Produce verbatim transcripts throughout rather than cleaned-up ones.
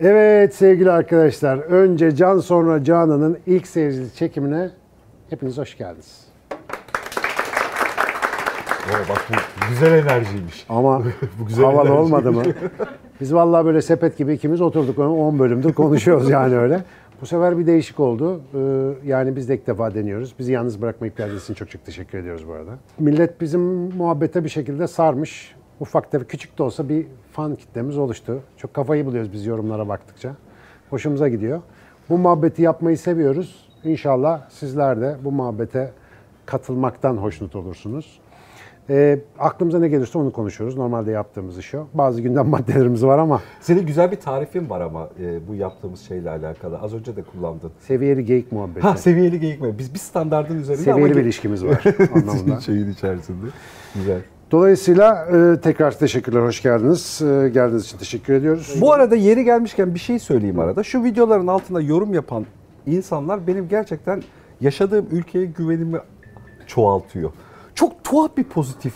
Evet sevgili arkadaşlar, önce Can sonra Canan'ın ilk seyircili çekimine hepiniz hoş geldiniz. Oo, bak bu güzel enerjiymiş. Ama bu güzel havalı enerji olmadı mı? Biz vallahi böyle sepet gibi ikimiz oturduk, on bölümdür konuşuyoruz yani öyle. Bu sefer bir değişik oldu. Ee, yani biz de ilk defa deniyoruz. Bizi yalnız bırakmayıp geldiğiniz için çok çok teşekkür ediyoruz bu arada. Millet bizim muhabbete bir şekilde sarmış. Ufak da küçük de olsa bir fan kitlemiz oluştu. Çok kafayı buluyoruz biz yorumlara baktıkça. Hoşumuza gidiyor. Bu muhabbeti yapmayı seviyoruz. İnşallah sizler de bu muhabbete katılmaktan hoşnut olursunuz. E, aklımıza ne gelirse onu konuşuyoruz. Normalde yaptığımız iş o. Bazı gündem maddelerimiz var ama... Senin güzel bir tarifin var ama e, bu yaptığımız şeyle alakalı. Az önce de kullandın. Seviyeli geyik muhabbeti. Ha, seviyeli geyik muhabbeti. Biz bir standardın üzerinde seviyeli ama... Seviyeli bir ilişkimiz var anlamında. Şeyin içerisinde. Güzel. Dolayısıyla e, tekrar teşekkürler, hoş geldiniz. E, geldiğiniz için teşekkür ediyoruz. Bu arada yeri gelmişken bir şey söyleyeyim arada. Şu videoların altına yorum yapan insanlar benim gerçekten yaşadığım ülkeye güvenimi çoğaltıyor. Çok tuhaf bir pozitif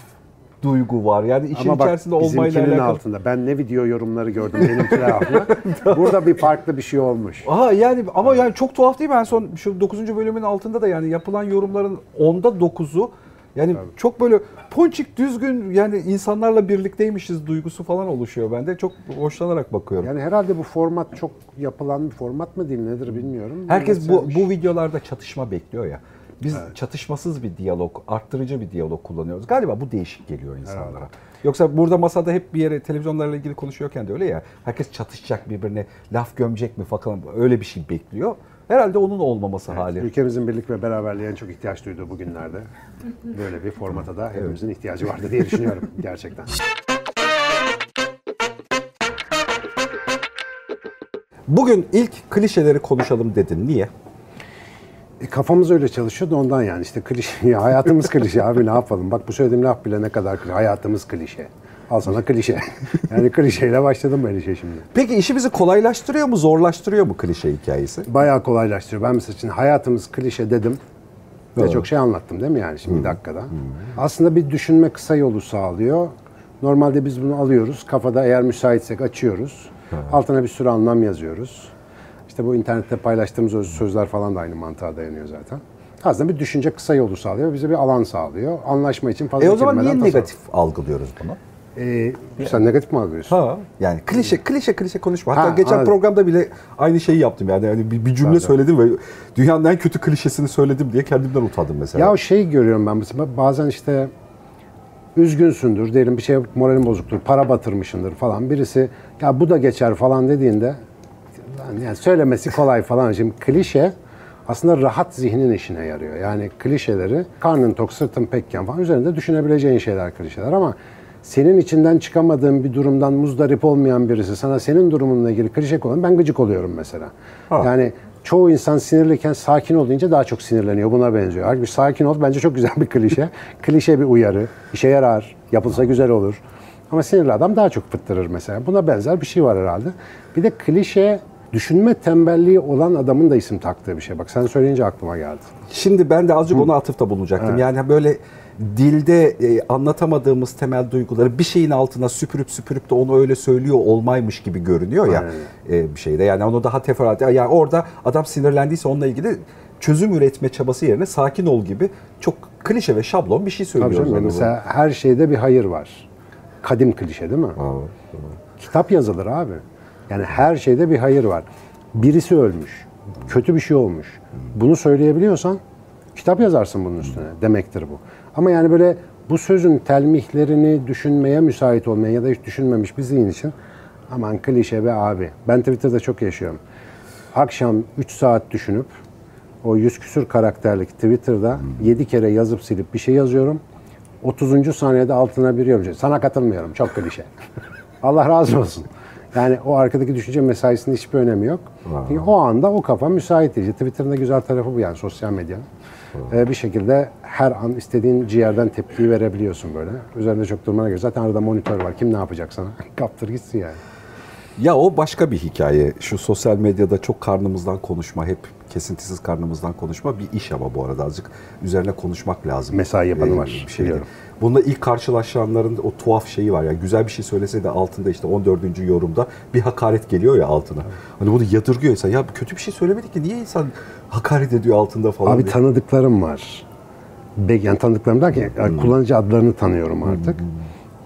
duygu var. Yani işin ama içerisinde bak, olmayla alakalı. Ama altında ben ne video yorumları gördüm benimkiler altında. Burada bir farklı bir şey olmuş. Aha, yani ama yani çok tuhaf değil mi? En son şu dokuzuncu bölümün altında da yani yapılan yorumların onda dokuzu yani tabii çok böyle ponçik düzgün yani insanlarla birlikteymişiz duygusu falan oluşuyor bende. Çok hoşlanarak bakıyorum. Yani herhalde bu format çok yapılan bir format mı değil nedir bilmiyorum. Herkes bu, bu videolarda çatışma bekliyor ya. Biz evet, çatışmasız bir diyalog, arttırıcı bir diyalog kullanıyoruz. Galiba bu değişik geliyor insanlara. Evet. Yoksa burada masada hep bir yere televizyonlarla ilgili konuşuyorken de öyle ya. Herkes çatışacak birbirine, laf gömecek mi falan öyle bir şey bekliyor. Herhalde onun olmaması evet, hali. Ülkemizin birlik ve beraberliğe en çok ihtiyaç duyduğu bugünlerde böyle bir formata da hepimizin evet, ihtiyacı vardı diye düşünüyorum gerçekten. Bugün ilk klişeleri konuşalım dedin. Niye? E, kafamız öyle çalışıyor da ondan yani işte klişe. Ya, hayatımız klişe abi ne yapalım? Bak bu söylediğim laf bile ne kadar klişe. Hayatımız klişe. Al sana klişe. Yani klişeyle başladım böyle şey şimdi. Peki işimizi kolaylaştırıyor mu, zorlaştırıyor mu klişe hikayesi? Bayağı kolaylaştırıyor. Ben mesela şimdi hayatımız klişe dedim. Ve çok şey anlattım değil mi yani şimdi hmm. bir dakikada. Hmm. Aslında bir düşünme kısa yolu sağlıyor. Normalde biz bunu alıyoruz. Kafada eğer müsaitsek açıyoruz. Hmm. Altına bir sürü anlam yazıyoruz. İşte bu internette paylaştığımız sözler falan da aynı mantığa dayanıyor zaten. Aslında bir düşünce kısa yolu sağlıyor. Bize bir alan sağlıyor. Anlaşma için fazla kelimeden tasarruf. E o zaman niye negatif algılıyoruz bunu? Ee, sen negatif mi alıyorsun? Ha, yani klişe klişe klişe konuşma. Hatta ha, geçen ha. programda bile aynı şeyi yaptım yani, yani bir, bir cümle evet, söyledim ve dünyanın en kötü klişesini söyledim diye kendimden utandım mesela. Ya o şeyi görüyorum ben mesela bazen işte üzgünsündür diyelim bir şey moralin bozuktur, para batırmışındır falan birisi ya bu da geçer falan dediğinde yani söylemesi kolay falan. Şimdi klişe aslında rahat zihnin işine yarıyor yani klişeleri karnın tok sırtın pekken falan üzerinde düşünebileceğin şeyler klişeler ama senin içinden çıkamadığın bir durumdan muzdarip olmayan birisi sana senin durumunla ilgili klişe olan ben gıcık oluyorum mesela. Ha. Yani çoğu insan sinirliyken sakin olunca daha çok sinirleniyor. Buna benziyor. Halbuki sakin ol bence çok güzel bir klişe. Klişe bir uyarı. İşe yarar. Yapılsa güzel olur. Ama sinirli adam daha çok fıttırır mesela. Buna benzer bir şey var herhalde. Bir de klişe düşünme tembelliği olan adamın da isim taktığı bir şey. Bak sen söyleyince aklıma geldi. Şimdi ben de azıcık Hı. ona atıfta bulunacaktım. Evet. Yani böyle dilde e, anlatamadığımız temel duyguları bir şeyin altına süpürüp süpürüp de onu öyle söylüyor olmaymış gibi görünüyor ya e, bir şeyde. Yani onu daha teferruat. Yani orada adam sinirlendiyse onunla ilgili çözüm üretme çabası yerine sakin ol gibi çok klişe ve şablon bir şey söylüyor. Tabii mesela her şeyde bir hayır var. Kadim klişe değil mi? Aa, tamam. Kitap yazılır abi. Yani her şeyde bir hayır var. Birisi ölmüş. Kötü bir şey olmuş. Bunu söyleyebiliyorsan kitap yazarsın bunun üstüne demektir bu. Ama yani böyle bu sözün telmihlerini düşünmeye müsait olmayan ya da hiç düşünmemiş bir zihin için aman klişe be abi. Ben Twitter'da çok yaşıyorum. Akşam üç saat düşünüp o yüz küsür karakterlik Twitter'da yedi kere yazıp silip bir şey yazıyorum. otuzuncu saniyede altına bir yorum. Sana katılmıyorum. Çok klişe. Allah razı olsun. Yani o arkadaki düşünce mesaisinin hiçbir önemi yok. Çünkü o anda o kafa müsait değil. Twitter'ın da güzel tarafı bu yani, sosyal medyanın. Ee, bir şekilde her an istediğin ciğerden tepkiyi verebiliyorsun böyle. Üzerinde çok durmana göre. Zaten arada monitör var. Kim ne yapacak sana? Kaptır gitsin yani. Ya o başka bir hikaye. Şu sosyal medyada çok karnımızdan konuşma, hep kesintisiz karnımızdan konuşma bir iş ama bu arada azıcık üzerine konuşmak lazım. Mesai yapanı ee, var. Bir şey biliyorum. Bununla ilk karşılaşanların o tuhaf şeyi var. Yani güzel bir şey söylese de altında işte on dördüncü yorumda bir hakaret geliyor ya altına. Evet. Hani bunu yadırgıyor insan. Ya kötü bir şey söylemedik ki niye insan hakaret ediyor altında falan. Abi diye. Tanıdıklarım var. Yani tanıdıklarım derken hmm. kullanıcı adlarını tanıyorum artık. Hmm.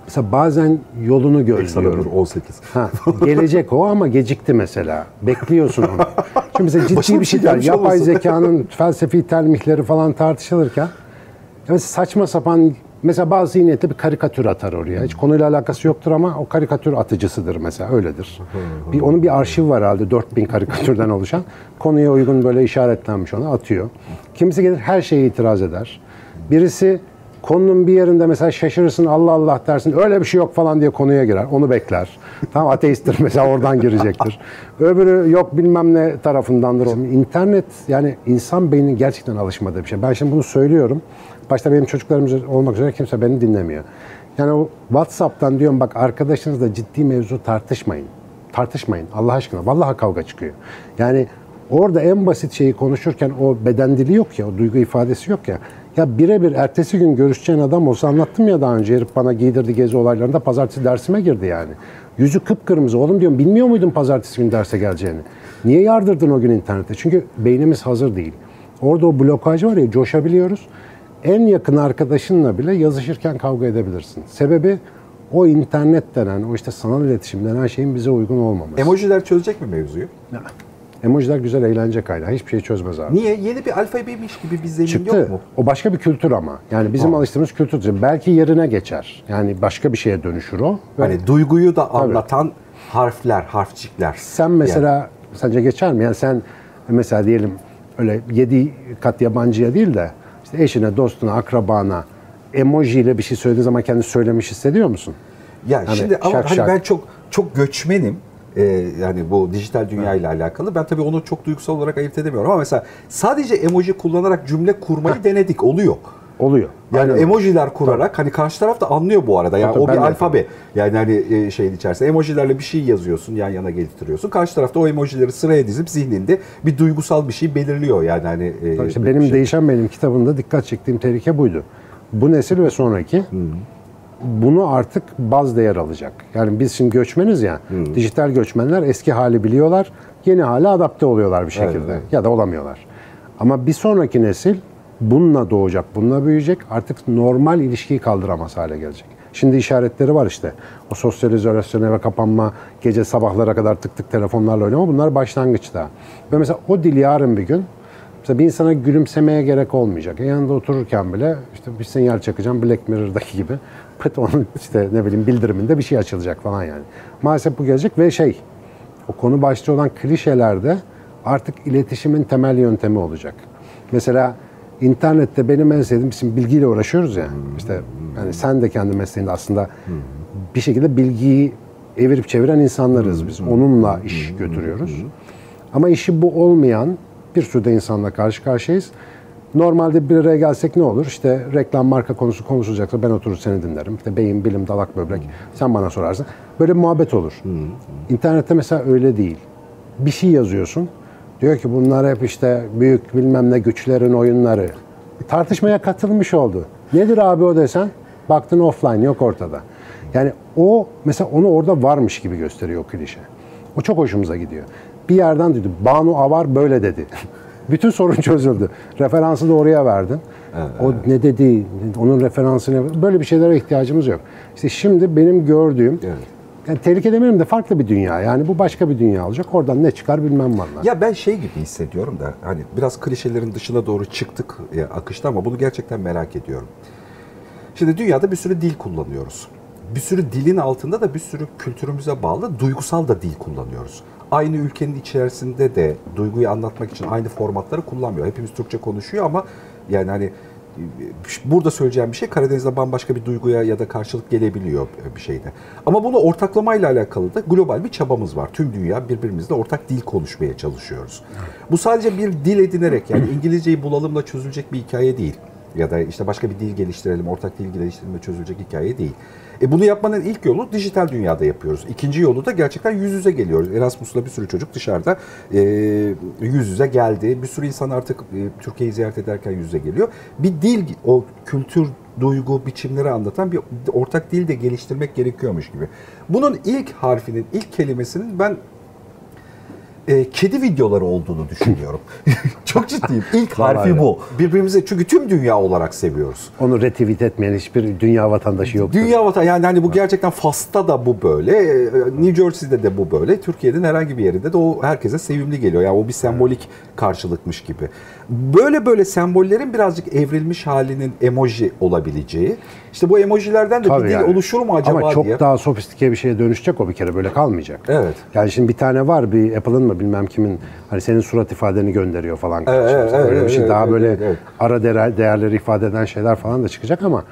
Mesela bazen yolunu gözlüyorum. on sekiz Ha, gelecek o ama gecikti mesela. Bekliyorsun onu. Şimdi mesela ciddi Başım bir şey der. Yapay olmasın. Zekanın felsefi telmihleri falan tartışılırken mesela saçma sapan, mesela bazı iyi niyetle bir karikatür atar oraya. Hiç konuyla alakası yoktur ama o karikatür atıcısıdır mesela, öyledir. Bir, onun bir arşiv var herhalde dört bin karikatürden oluşan. Konuya uygun böyle işaretlenmiş, ona atıyor. Kimisi gelir her şeye itiraz eder. Birisi konunun bir yerinde mesela şaşırırsın, Allah Allah dersin, öyle bir şey yok falan diye konuya girer. Onu bekler. Tam ateisttir mesela, oradan girecektir. Öbürü yok bilmem ne tarafındandır. Şimdi internet yani insan beyninin gerçekten alışmadığı bir şey. Ben şimdi bunu söylüyorum. Başta benim çocuklarım olmak üzere kimse beni dinlemiyor. Yani o WhatsApp'tan diyorum bak arkadaşınızla ciddi mevzu tartışmayın. Tartışmayın Allah aşkına. Vallahi kavga çıkıyor. Yani orada en basit şeyi konuşurken o beden dili yok ya, o duygu ifadesi yok ya. Ya birebir ertesi gün görüşeceğin adam olsa, anlattım ya daha önce, herif bana giydirdi gezi olaylarında, pazartesi dersime girdi yani. Yüzü kıpkırmızı. Oğlum diyorum, bilmiyor muydun pazartesi günü derse geleceğini? Niye yardırdın o gün internete? Çünkü beynimiz hazır değil. Orada o blokaj var ya, coşabiliyoruz. En yakın arkadaşınla bile yazışırken kavga edebilirsin. Sebebi o internet denen, o işte sanal iletişim denen şeyin bize uygun olmaması. Emojiler çözecek mi mevzuyu? Ne? Emojiler güzel eğlence kaynağı. Hiçbir şey çözmez abi. Niye? Yeni bir alfabeymiş gibi bir zemin çıktı. Yok mu? O başka bir kültür ama. Yani bizim ha. alıştığımız kültür. Belki yerine geçer. Yani başka bir şeye dönüşür o. Hani evet. Duyguyu da anlatan evet. harfler, harfçikler. Sen mesela, yani. Sence geçer mi? Yani sen mesela diyelim öyle yedi kat yabancıya değil de işte eşine, dostuna, akrabana emojiyle bir şey söylediğin zaman kendini söylemiş hissediyor musun? Ya yani şimdi şak, ama hani şak. Ben çok çok göçmenim. Ee, yani bu dijital dünyayla evet. alakalı. Ben tabii onu çok duygusal olarak ayırt edemiyorum ama mesela sadece emoji kullanarak cümle kurmayı ha. denedik. Oluyor. Oluyor. Yani aynen. emojiler kurarak tabii. hani karşı taraf da anlıyor bu arada. Yani tabii, o bir alfabe. Efendim. Yani hani şeyin içerisinde emojilerle bir şey yazıyorsun, yan yana geliştiriyorsun. Karşı tarafta o emojileri sıraya dizip zihninde bir duygusal bir şey belirliyor. Yani hani e, işte benim şey. Değişen Benim kitabımda dikkat çektiğim tehlike buydu. Bu nesil ve sonraki hmm. bunu artık baz değer alacak. Yani biz şimdi göçmeniz ya, hmm. dijital göçmenler eski hali biliyorlar, yeni hale adapte oluyorlar bir şekilde evet. ya da olamıyorlar. Ama bir sonraki nesil bununla doğacak, bununla büyüyecek, artık normal ilişkiyi kaldıramaz hale gelecek. Şimdi işaretleri var işte, o sosyal izolasyon, eve kapanma, gece sabahlara kadar tık tık telefonlarla oynama, bunlar başlangıçta. Ve mesela o dil yarın bir gün, mesela bir insana gülümsemeye gerek olmayacak. Yanında otururken bile işte bir sinyal çakacağım, Black Mirror'daki gibi. Pıt, onun işte ne bileyim bildiriminde bir şey açılacak falan yani. Maalesef bu gelecek ve şey, o konu başlığı olan klişelerde artık iletişimin temel yöntemi olacak. Mesela internette benim en sevdiğim, şimdi bilgiyle uğraşıyoruz ya. İşte yani sen de kendi mesleğinde aslında bir şekilde bilgiyi evirip çeviren insanlarız biz. Onunla iş götürüyoruz. Ama işi bu olmayan bir sürü de insanla karşı karşıyayız. Normalde bir araya gelsek ne olur? İşte reklam, marka konusu konuşulacaksa ben oturur seni dinlerim. İşte beyin, bilim, dalak, böbrek. Hmm. Sen bana sorarsın. Böyle muhabbet olur. Hmm. İnternette mesela öyle değil. Bir şey yazıyorsun. Diyor ki bunlar hep işte büyük bilmem ne güçlerin oyunları. Tartışmaya katılmış oldu. Nedir abi o desen? Baktın offline, yok ortada. Yani o mesela onu orada varmış gibi gösteriyor o klişe. O çok hoşumuza gidiyor. Bir yerden duydum. Banu Avar böyle dedi. Bütün sorun çözüldü. Referansı da oraya verdin. Evet, o evet. ne dedi, onun referansını... Böyle bir şeylere ihtiyacımız yok. İşte şimdi benim gördüğüm... Evet. Yani tehlike demeyelim de farklı bir dünya. Yani bu başka bir dünya olacak. Oradan ne çıkar bilmem vallahi. Ya ben şey gibi hissediyorum da... Hani biraz klişelerin dışına doğru çıktık ya, akışta ama bunu gerçekten merak ediyorum. Şimdi dünyada bir sürü dil kullanıyoruz. Bir sürü dilin altında da bir sürü kültürümüze bağlı duygusal da dil kullanıyoruz. Aynı ülkenin içerisinde de duyguyu anlatmak için aynı formatları kullanmıyor. Hepimiz Türkçe konuşuyor ama yani hani burada söyleyeceğim bir şey Karadeniz'de bambaşka bir duyguya ya da karşılık gelebiliyor bir şeyde. Ama bunu ortaklamayla alakalı da global bir çabamız var. Tüm dünya birbirimizle ortak dil konuşmaya çalışıyoruz. Bu sadece bir dil edinerek, yani İngilizceyi bulalımla çözülecek bir hikaye değil. Ya da işte başka bir dil geliştirelim, ortak dil geliştirilme çözülecek hikaye değil. E bunu yapmanın ilk yolu dijital dünyada yapıyoruz. İkinci yolu da gerçekten yüz yüze geliyoruz. Erasmus'la bir sürü çocuk dışarıda e, yüz yüze geldi. Bir sürü insan artık e, Türkiye'yi ziyaret ederken yüz yüze geliyor. Bir dil, o kültür, duygu, biçimleri anlatan bir ortak dil de geliştirmek gerekiyormuş gibi. Bunun ilk harfinin, ilk kelimesinin ben E, kedi videoları olduğunu düşünüyorum. Çok ciddiyim. İlk harfi bu. Birbirimize, çünkü tüm dünya olarak seviyoruz. Onu retweet etmeyen hiçbir dünya vatandaşı yok. Dünya vatandaşı, yani hani bu gerçekten Fas'ta da bu böyle, New Jersey'de de bu böyle, Türkiye'nin herhangi bir yerinde de o herkese sevimli geliyor. Yani o bir sembolik karşılıkmış gibi. Böyle böyle sembollerin birazcık evrilmiş halinin emoji olabileceği. İşte bu emojilerden de tabii bir dil yani oluşur mu acaba diye. Ama çok diye. Daha sofistike bir şeye dönüşecek o, bir kere böyle kalmayacak. Evet. Yani şimdi bir tane var, bir Apple'ın mı bilmem kimin, hani senin surat ifadeni gönderiyor falan. Evet, evet, öyle evet, bir şey evet, daha evet, böyle evet. Ara değerleri ifade eden şeyler falan da çıkacak ama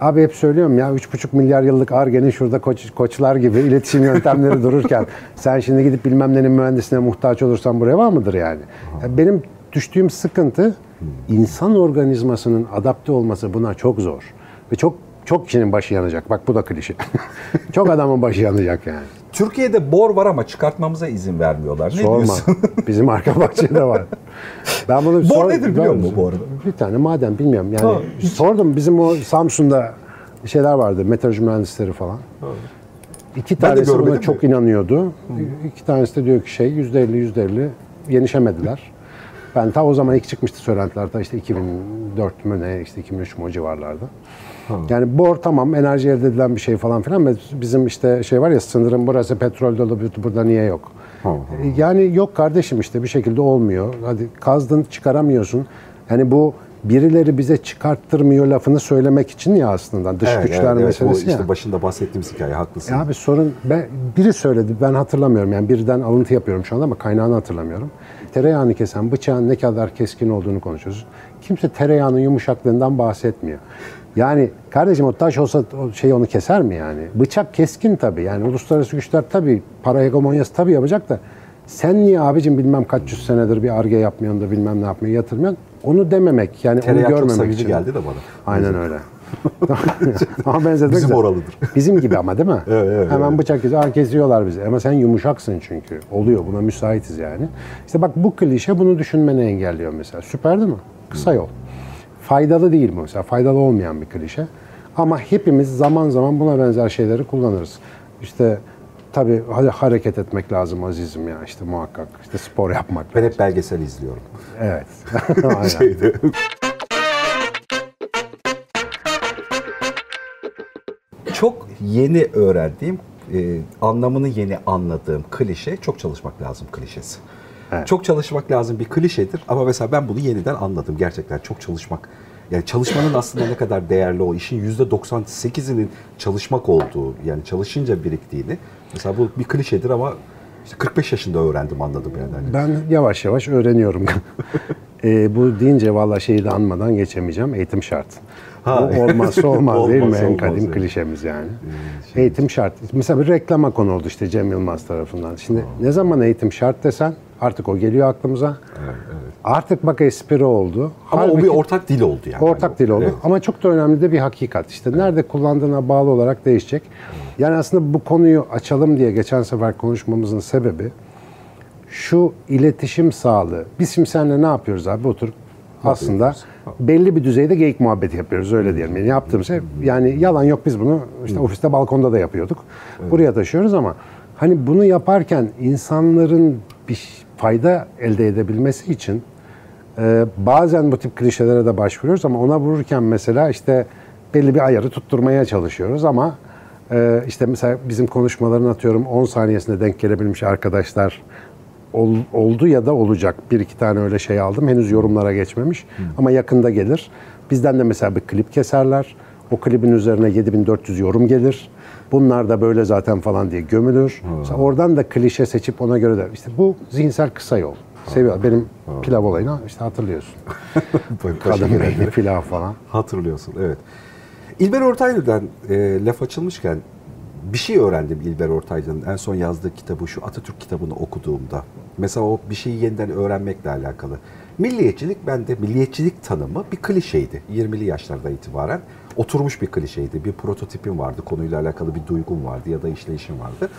abi hep söylüyorum ya, üç buçuk milyar yıllık Ar-Ge'nin şurada koç, koçlar gibi iletişim yöntemleri dururken sen şimdi gidip bilmem nenin mühendisine muhtaç olursan buraya var mıdır yani? Ya benim düştüğüm sıkıntı, insan organizmasının adapte olması buna çok zor. Ve çok çok kişinin başı yanacak. Bak bu da klişe. Çok adamın başı yanacak yani. Türkiye'de bor var ama çıkartmamıza izin vermiyorlar. Ne sorma. Diyorsun? Bizim arka bahçede var. Ben bunu bor sor, nedir biliyor musun bu arada? Bir tane maden, bilmiyorum. Yani tamam. Sordum, bizim o Samsun'da şeyler vardı. Meteoroloji mühendisleri falan. Tamam. İki tanesi buna çok inanıyordu. Hı. İki tanesi de diyor ki şey yüzde elli yüzde elli yenişemediler. Ben ta o zaman ilk çıkmıştı söylentiler. Ta işte iki bin dört mü ne, işte iki bin üç mü o civarlarda. Ha. Yani bor tamam, enerji elde edilen bir şey falan filan. Bizim işte şey var ya, sınırın burası petrol dolu, burada niye yok? Ha, ha. Yani yok kardeşim, işte bir şekilde olmuyor. Hadi kazdın, çıkaramıyorsun. Yani bu birileri bize çıkarttırmıyor lafını söylemek için ya aslında. Dış evet, güçler evet, meselesi evet, o ya. İşte başında bahsettiğimiz hikaye, haklısın. E abi sorun, ben, biri söyledi, ben hatırlamıyorum. Yani birden alıntı yapıyorum şu anda ama kaynağını hatırlamıyorum. Tereyağını kesen bıçağın ne kadar keskin olduğunu konuşuyoruz. Kimse tereyağının yumuşaklığından bahsetmiyor. Yani kardeşim o taş olsa o şey onu keser mi yani? Bıçak keskin tabii. Yani uluslararası güçler tabii, para hegemonyası tabii yapacak da sen niye abicim bilmem kaç yüz senedir bir Ar-Ge yapmıyorsun da bilmem ne yapmıyor, yatırmıyorsun. Onu dememek yani, tereyağı onu görmemek çok için. Geldi de bana. Aynen öyle. Ama benzetmek bizim oralıdır. Bizim gibi ama değil mi? Evet, evet, hemen evet. Bıçak kesiyor, kesiyorlar bizi. Ama sen yumuşaksın çünkü. Oluyor, buna müsaitiz yani. İşte bak bu klişe bunu düşünmeni engelliyor mesela. Süper değil mi? Kısa yol. Faydalı değil bu mesela. Faydalı olmayan bir klişe. Ama hepimiz zaman zaman buna benzer şeyleri kullanırız. İşte tabii hareket etmek lazım azizim ya, işte muhakkak. İşte spor yapmak ben lazım. Ben hep belgesel izliyorum. Evet. Aynen. Şeyde. Çok yeni öğrendiğim, e, anlamını yeni anladığım klişe, çok çalışmak lazım klişesi. Evet. Çok çalışmak lazım bir klişedir ama mesela ben bunu yeniden anladım gerçekten, çok çalışmak. Yani çalışmanın aslında ne kadar değerli, o işin yüzde doksan sekizinin çalışmak olduğu, yani çalışınca biriktiğini. Mesela bu bir klişedir ama işte kırk beş yaşında öğrendim, anladım yani. Ben yavaş yavaş öğreniyorum. e, bu deyince vallahi şeyi de anmadan geçemeyeceğim, eğitim şart. Ha. Bu olmazsa olmaz, olmaz değil mi? En kadim yani. Klişemiz yani. Ee, şey eğitim şart. Mesela bir reklama konu oldu işte Cem Yılmaz tarafından. Şimdi ha. Ne zaman eğitim şart desen artık o geliyor aklımıza. Evet, evet. Artık bak espri oldu. Ama halbuki o bir ortak dil oldu yani. Ortak dil oldu evet. Ama çok da önemli de bir hakikat. İşte evet. Nerede kullandığına bağlı olarak değişecek. Yani aslında bu konuyu açalım diye geçen sefer konuşmamızın sebebi şu, iletişim sağlığı. Biz şimdi seninle ne yapıyoruz abi? Oturup aslında belli bir düzeyde geyik muhabbeti yapıyoruz, öyle diyelim. Yani yaptığımız şey, yani yalan yok, biz bunu işte ofiste balkonda da yapıyorduk. Evet. Buraya taşıyoruz ama hani bunu yaparken insanların bir fayda elde edebilmesi için e, bazen bu tip klişelere de başvuruyoruz ama ona vururken mesela işte belli bir ayarı tutturmaya çalışıyoruz ama e, işte mesela bizim konuşmaların atıyorum on saniyesine denk gelebilmiş arkadaşlar ol, oldu ya da olacak. Bir iki tane öyle şey aldım. Henüz yorumlara geçmemiş. Hı. Ama yakında gelir. Bizden de mesela bir klip keserler. O klibin üzerine yedi bin dört yüz yorum gelir. Bunlar da böyle zaten falan diye gömülür. Oradan da klişe seçip ona göre de. İşte bu zihinsel kısa yol. Seviyor. Benim ha. pilav olayını işte hatırlıyorsun. Kadın yürekli pilav falan. Hatırlıyorsun, evet. İlber Ortaylı'dan e, laf açılmışken bir şey öğrendim İlber Ortaylı'nın en son yazdığı kitabı, şu Atatürk kitabını okuduğumda. Mesela o bir şeyi yeniden öğrenmekle alakalı. Milliyetçilik bende, milliyetçilik tanımı bir klişeydi. yirmili yaşlarda itibaren oturmuş bir klişeydi. Bir prototipim vardı, konuyla alakalı bir duygum vardı ya da işleyişim vardı.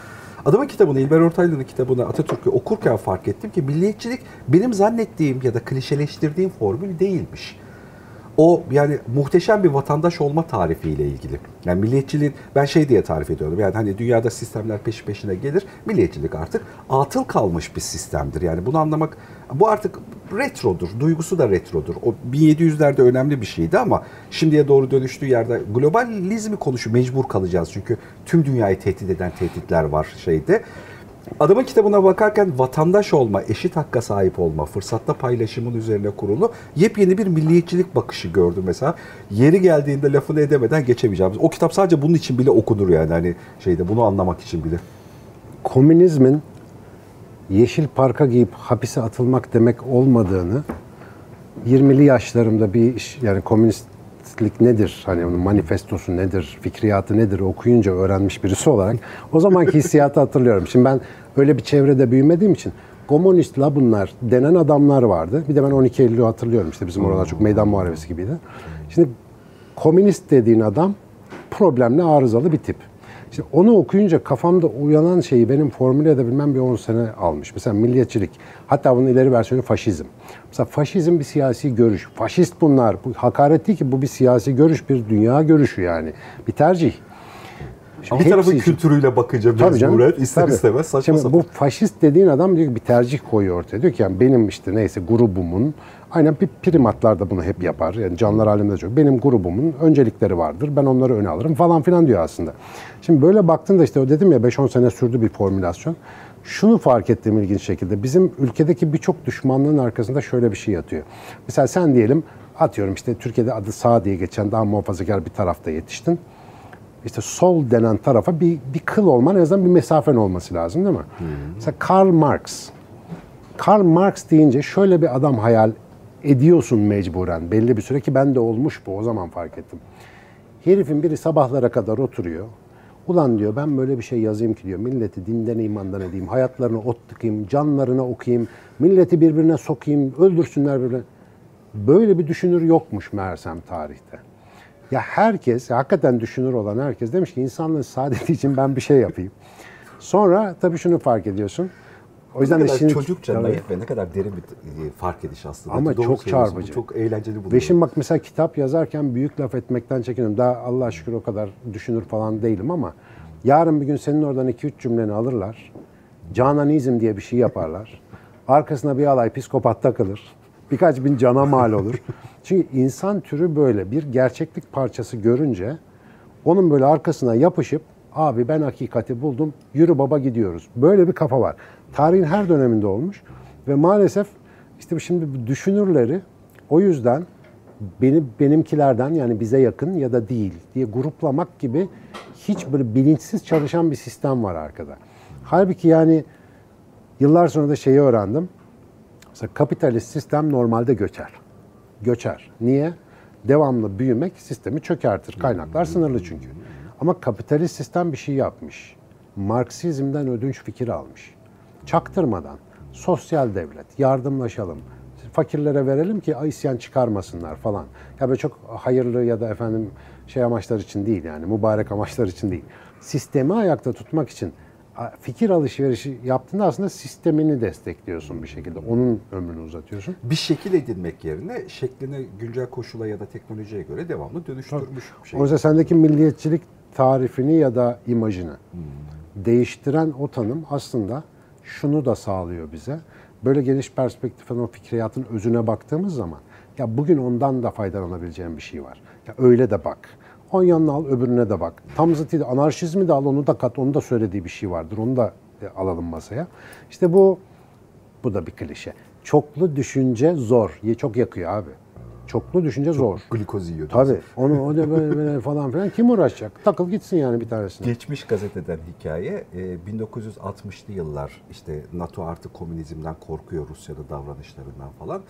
Adamın kitabını, İlber Ortaylı'nın kitabını, Atatürk'ü okurken fark ettim ki milliyetçilik benim zannettiğim ya da klişeleştirdiğim formül değilmiş. O yani muhteşem bir vatandaş olma tarifiyle ilgili. Yani milliyetçiliğin ben şey diye tarif ediyorum. Yani hani dünyada sistemler peşi peşine gelir. Milliyetçilik artık atıl kalmış bir sistemdir. Yani bunu anlamak, bu artık retrodur. Duygusu da retrodur. O bin yedi yüzlerde önemli bir şeydi ama şimdiye doğru dönüştüğü yerde globalizmi konuşu mecbur kalacağız. Çünkü tüm dünyayı tehdit eden tehditler var şeyde. Adamın kitabına bakarken vatandaş olma, eşit hakka sahip olma, fırsatta paylaşımın üzerine kurulu yepyeni bir milliyetçilik bakışı gördüm mesela. Yeri geldiğinde lafını edemeden geçemeyeceğimiz. O kitap sadece bunun için bile okunur yani hani şeyde, bunu anlamak için bile. Komünizmin yeşil parka giyip hapise atılmak demek olmadığını yirmili yaşlarımda bir iş, yani komünistlik nedir, hani onun manifestosu nedir, fikriyatı nedir okuyunca öğrenmiş birisi olarak o zamanki hissiyatı hatırlıyorum. Şimdi ben öyle bir çevrede büyümediğim için komünist la bunlar denen adamlar vardı. Bir de ben on iki Eylül'ü hatırlıyorum, işte bizim oralar çok meydan muharebesi gibiydi. Şimdi komünist dediğin adam problemli, arızalı bir tip. İşte onu okuyunca kafamda uyanan şeyi benim formüle edebilmem bir on sene almış. Mesela milliyetçilik, hatta bunun ileri versiyonu faşizm. Mesela faşizm bir siyasi görüş. Faşist bunlar. Bu hakaret değil ki, bu bir siyasi görüş, bir dünya görüşü yani. Bir tercih. Şimdi bir tarafın kültürüyle bakınca mecburet ister istemez saçma Şimdi sapan. Bu faşist dediğin adam diyor ki bir tercih koyuyor ortaya. Diyor ki yani benim işte neyse grubumun, aynen bir primatlar da bunu hep yapar. Yani canlılar aleminde çok. Benim grubumun öncelikleri vardır. Ben onları öne alırım falan filan diyor aslında. Şimdi böyle baktığında işte o dedim ya beş on sene sürdü bir formülasyon. Şunu fark ettiğim ilginç şekilde bizim ülkedeki birçok düşmanlığın arkasında şöyle bir şey yatıyor. Mesela sen diyelim atıyorum işte Türkiye'de adı sağ diye geçen daha muhafazakar bir tarafta yetiştin. İşte sol denen tarafa bir, bir kıl olman, en azından bir mesafen olması lazım değil mi? Hmm. Mesela Karl Marx. Karl Marx deyince şöyle bir adam hayal ediyorsun mecburen belli bir süre, ki ben de olmuş bu, o zaman fark ettim. Herifin biri sabahlara kadar oturuyor. Ulan diyor ben böyle bir şey yazayım ki diyor milleti dinden imandan edeyim, hayatlarına ot tıkayım, canlarına okuyayım, milleti birbirine sokayım, öldürsünler birbirine. Böyle bir düşünür yokmuş meğersem tarihte. Ya herkes, ya hakikaten düşünür olan herkes demiş ki insanlığın saadeti için ben bir şey yapayım. Sonra tabii şunu fark ediyorsun. O yüzden ne kadar şimdi, çocukça tabii, naif ve ne kadar derin bir fark ediş aslında. Ama doğru, çok çarpıcı. Bu çok eğlenceli buluyorum. Ve şimdi bak mesela kitap yazarken büyük laf etmekten çekiniyorum. Daha Allah'a şükür o kadar düşünür falan değilim ama yarın bir gün senin oradan iki üç cümleni alırlar. Cananizm diye bir şey yaparlar. Arkasına bir alay psikopat takılır. Birkaç bin cana mal olur. Çünkü insan türü böyle bir gerçeklik parçası görünce onun böyle arkasına yapışıp abi ben hakikati buldum, yürü baba gidiyoruz. Böyle bir kafa var. Tarihin her döneminde olmuş ve maalesef işte şimdi düşünürleri o yüzden beni benimkilerden yani bize yakın ya da değil diye gruplamak gibi hiç böyle bilinçsiz çalışan bir sistem var arkada. Halbuki yani yıllar sonra da şeyi öğrendim. Mesela kapitalist sistem normalde göçer. Göçer. Niye? Devamlı büyümek sistemi çökertir. Kaynaklar sınırlı çünkü. Ama kapitalist sistem bir şey yapmış. Marksizmden ödünç fikir almış. Çaktırmadan sosyal devlet, yardımlaşalım, fakirlere verelim ki isyan çıkarmasınlar falan. Ya böyle çok hayırlı ya da efendim şey amaçlar için değil yani mübarek amaçlar için değil. Sistemi ayakta tutmak için fikir alışverişi yaptığında aslında sistemini destekliyorsun bir şekilde. Onun ömrünü uzatıyorsun. Bir şekil edinmek yerine şeklini güncel koşula ya da teknolojiye göre devamlı dönüştürmüş. Şey. Oysa sendeki milliyetçilik tarifini ya da imajını hmm. değiştiren o tanım aslında şunu da sağlıyor bize. Böyle geniş perspektiften o fikriyatın özüne baktığımız zaman ya bugün ondan da faydalanabileceğim bir şey var. Ya öyle de bak. On yanına al, öbürüne de bak. Tam zıtıydı. Anarşizmi de al, onu da kat. Onu da söylediği bir şey vardır. Onu da alalım masaya. İşte bu bu da bir klişe. Çoklu düşünce zor. Çok yakıyor abi. çoklu düşünce zor. Çok glikoz yiyor. Tabii. Onu o da böyle, böyle falan filan kim uğraşacak? Takıl gitsin yani bir tanesine. Geçmiş gazeteden hikaye. bin dokuz yüz altmışlı yıllar işte NATO artık komünizmden korkuyor, Rusya'da davranışlarından falan.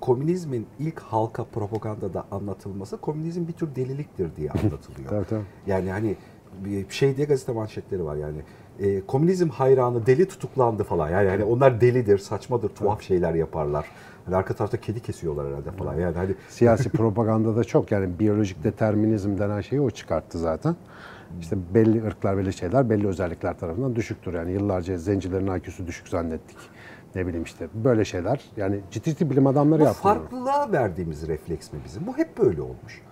Komünizmin ilk halka propagandada anlatılması komünizm bir tür deliliktir diye anlatılıyor. Tabii, tabii. Yani hani bir şey diye gazete manşetleri var yani. E, komünizm hayranı deli tutuklandı falan. Yani, yani onlar delidir, saçmadır, tuhaf şeyler yaparlar. Yani arka tarafta kedi kesiyorlar herhalde falan. Yani hani siyasi propagandada çok yani biyolojik determinizm denen şeyi o çıkarttı zaten. İşte belli ırklar, belli şeyler, belli özellikler tarafından düşüktür. Yani yıllarca zencilerin I Q'su düşük zannettik. Ne bileyim işte böyle şeyler. Yani ciddi ciddi bilim adamları yapıyor. Bu farklılığa verdiğimiz refleks mi bizim? Bu hep böyle olmuş.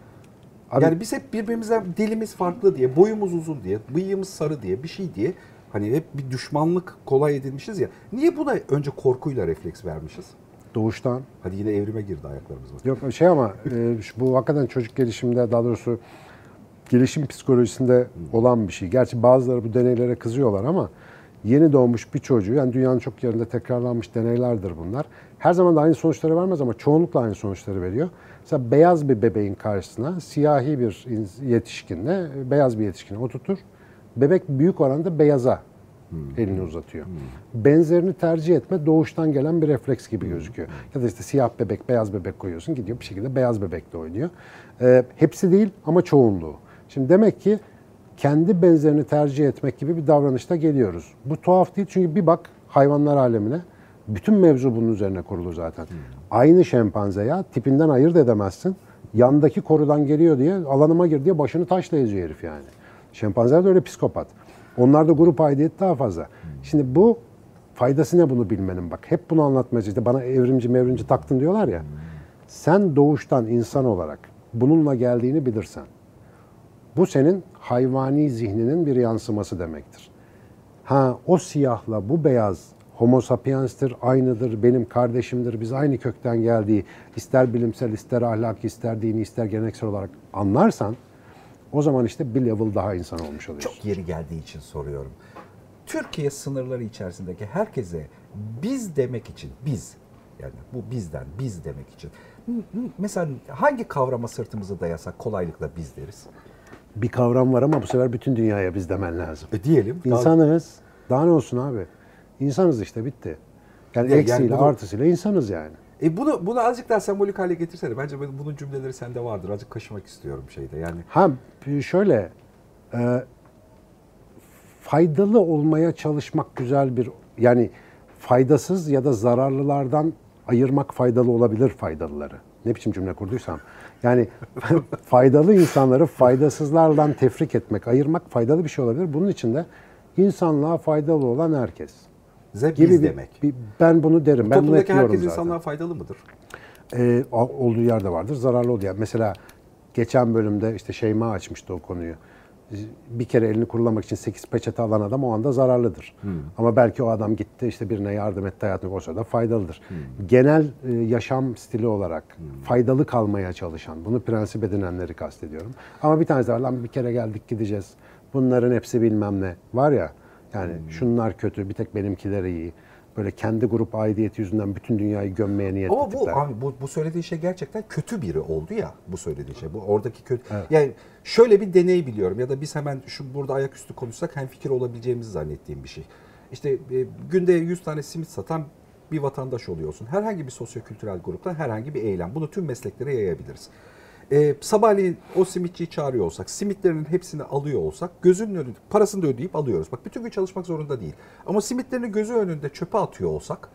Abi, yani biz hep birbirimizden dilimiz farklı diye, boyumuz uzun diye, bıyığımız sarı diye, bir şey diye hani hep bir düşmanlık kolay edinmişiz ya. Niye buna önce korkuyla refleks vermişiz? Doğuştan. Hadi yine evrime girdi ayaklarımızla. Yok şey ama e, bu hakikaten çocuk gelişimde, daha doğrusu gelişim psikolojisinde olan bir şey. Gerçi bazıları bu deneylere kızıyorlar ama yeni doğmuş bir çocuğu, yani dünyanın çok yerinde tekrarlanmış deneylerdir bunlar. Her zaman da aynı sonuçları vermez ama çoğunlukla aynı sonuçları veriyor. Mesela beyaz bir bebeğin karşısına siyahi bir yetişkinle beyaz bir yetişkini oturtur. Bebek büyük oranda beyaza hmm. elini uzatıyor. Hmm. Benzerini tercih etme doğuştan gelen bir refleks gibi gözüküyor. Ya da işte siyah bebek, beyaz bebek koyuyorsun, gidiyor bir şekilde beyaz bebekle oynuyor. Ee, hepsi değil ama çoğunluğu. Şimdi demek ki kendi benzerini tercih etmek gibi bir davranışta geliyoruz. Bu tuhaf değil çünkü bir bak hayvanlar alemine. Bütün mevzu bunun üzerine kurulu zaten. Hmm. Aynı şempanze ya tipinden ayırt edemezsin. Yandaki korudan geliyor diye alanıma gir diye başını taşla eziyor herif yani. Şempanzeler de öyle psikopat. Onlarda grup aidiyeti daha fazla. Hmm. Şimdi bu faydası ne bunu bilmenin bak. Hep bunu anlatmayacağız. İşte bana evrimci mevrimci taktın diyorlar ya. Hmm. Sen doğuştan insan olarak bununla geldiğini bilirsen. Bu senin hayvani zihninin bir yansıması demektir. Ha o siyahla bu beyaz homo sapiens'tir, aynıdır, benim kardeşimdir, biz aynı kökten geldiği, ister bilimsel, ister ahlaki, ister dini, ister geleneksel olarak anlarsan, o zaman işte bir level daha insan olmuş oluyorsun. Çok yeri geldiği için soruyorum. Türkiye sınırları içerisindeki herkese biz demek için, biz, yani bu bizden, biz demek için, mesela hangi kavrama sırtımızı dayasak kolaylıkla biz deriz? Bir kavram var ama bu sefer bütün dünyaya biz demen lazım. E diyelim. İnsanız. Daha, daha ne olsun abi? İnsanız işte bitti. Yani e, eksiyle yani bunu, artısıyla insanız yani. E bunu bunu azıcık daha sembolik hale getirsene. Bence bunun cümleleri sende vardır. Azıcık kaşımak istiyorum şeyde yani. Ha şöyle e, faydalı olmaya çalışmak güzel bir yani faydasız ya da zararlılardan ayırmak faydalı olabilir faydalıları. Ne biçim cümle kurduysam. Yani faydalı insanları faydasızlardan tefrik etmek, ayırmak faydalı bir şey olabilir. Bunun için de insanlığa faydalı olan herkes. Zeb biz demek. Bir, ben bunu derim. Ben bunu yapıyorum herkes zaten. İnsanlığa faydalı mıdır? Ee, olduğu yerde vardır. Zararlı olduğu yer. Mesela geçen bölümde işte Şeyma açmıştı o konuyu. Bir kere elini kurulamak için sekiz peçete alan adam o anda zararlıdır. Hmm. Ama belki o adam gitti işte birine yardım etti hayatını o sırada faydalıdır. Hmm. Genel e, yaşam stili olarak hmm. faydalı kalmaya çalışan, bunu prensip edinenleri kastediyorum. Ama bir tanesi var lan bir kere geldik gideceğiz. Bunların hepsi bilmem ne var ya yani hmm. şunlar kötü bir tek benimkileri iyi. Böyle kendi grup aidiyeti yüzünden bütün dünyayı gömmeye niyet ettikler. Bu, abi, bu, bu söylediği şey gerçekten kötü biri oldu ya bu söylediği şey. Bu oradaki kötü. Evet. Yani şöyle bir deney biliyorum ya da biz hemen şu burada ayaküstü konuşsak hemfikir olabileceğimizi zannettiğim bir şey. İşte e, günde yüz tane simit satan bir vatandaş oluyorsun. Herhangi bir sosyokültürel gruptan herhangi bir eylem. Bunu tüm mesleklere yayabiliriz. E, sabahleyin o simitçiyi çağırıyor olsak, simitlerinin hepsini alıyor olsak, gözünün önünde, parasını da ödeyip alıyoruz. Bak bütün gün çalışmak zorunda değil. Ama simitlerini gözü önünde çöpe atıyor olsak,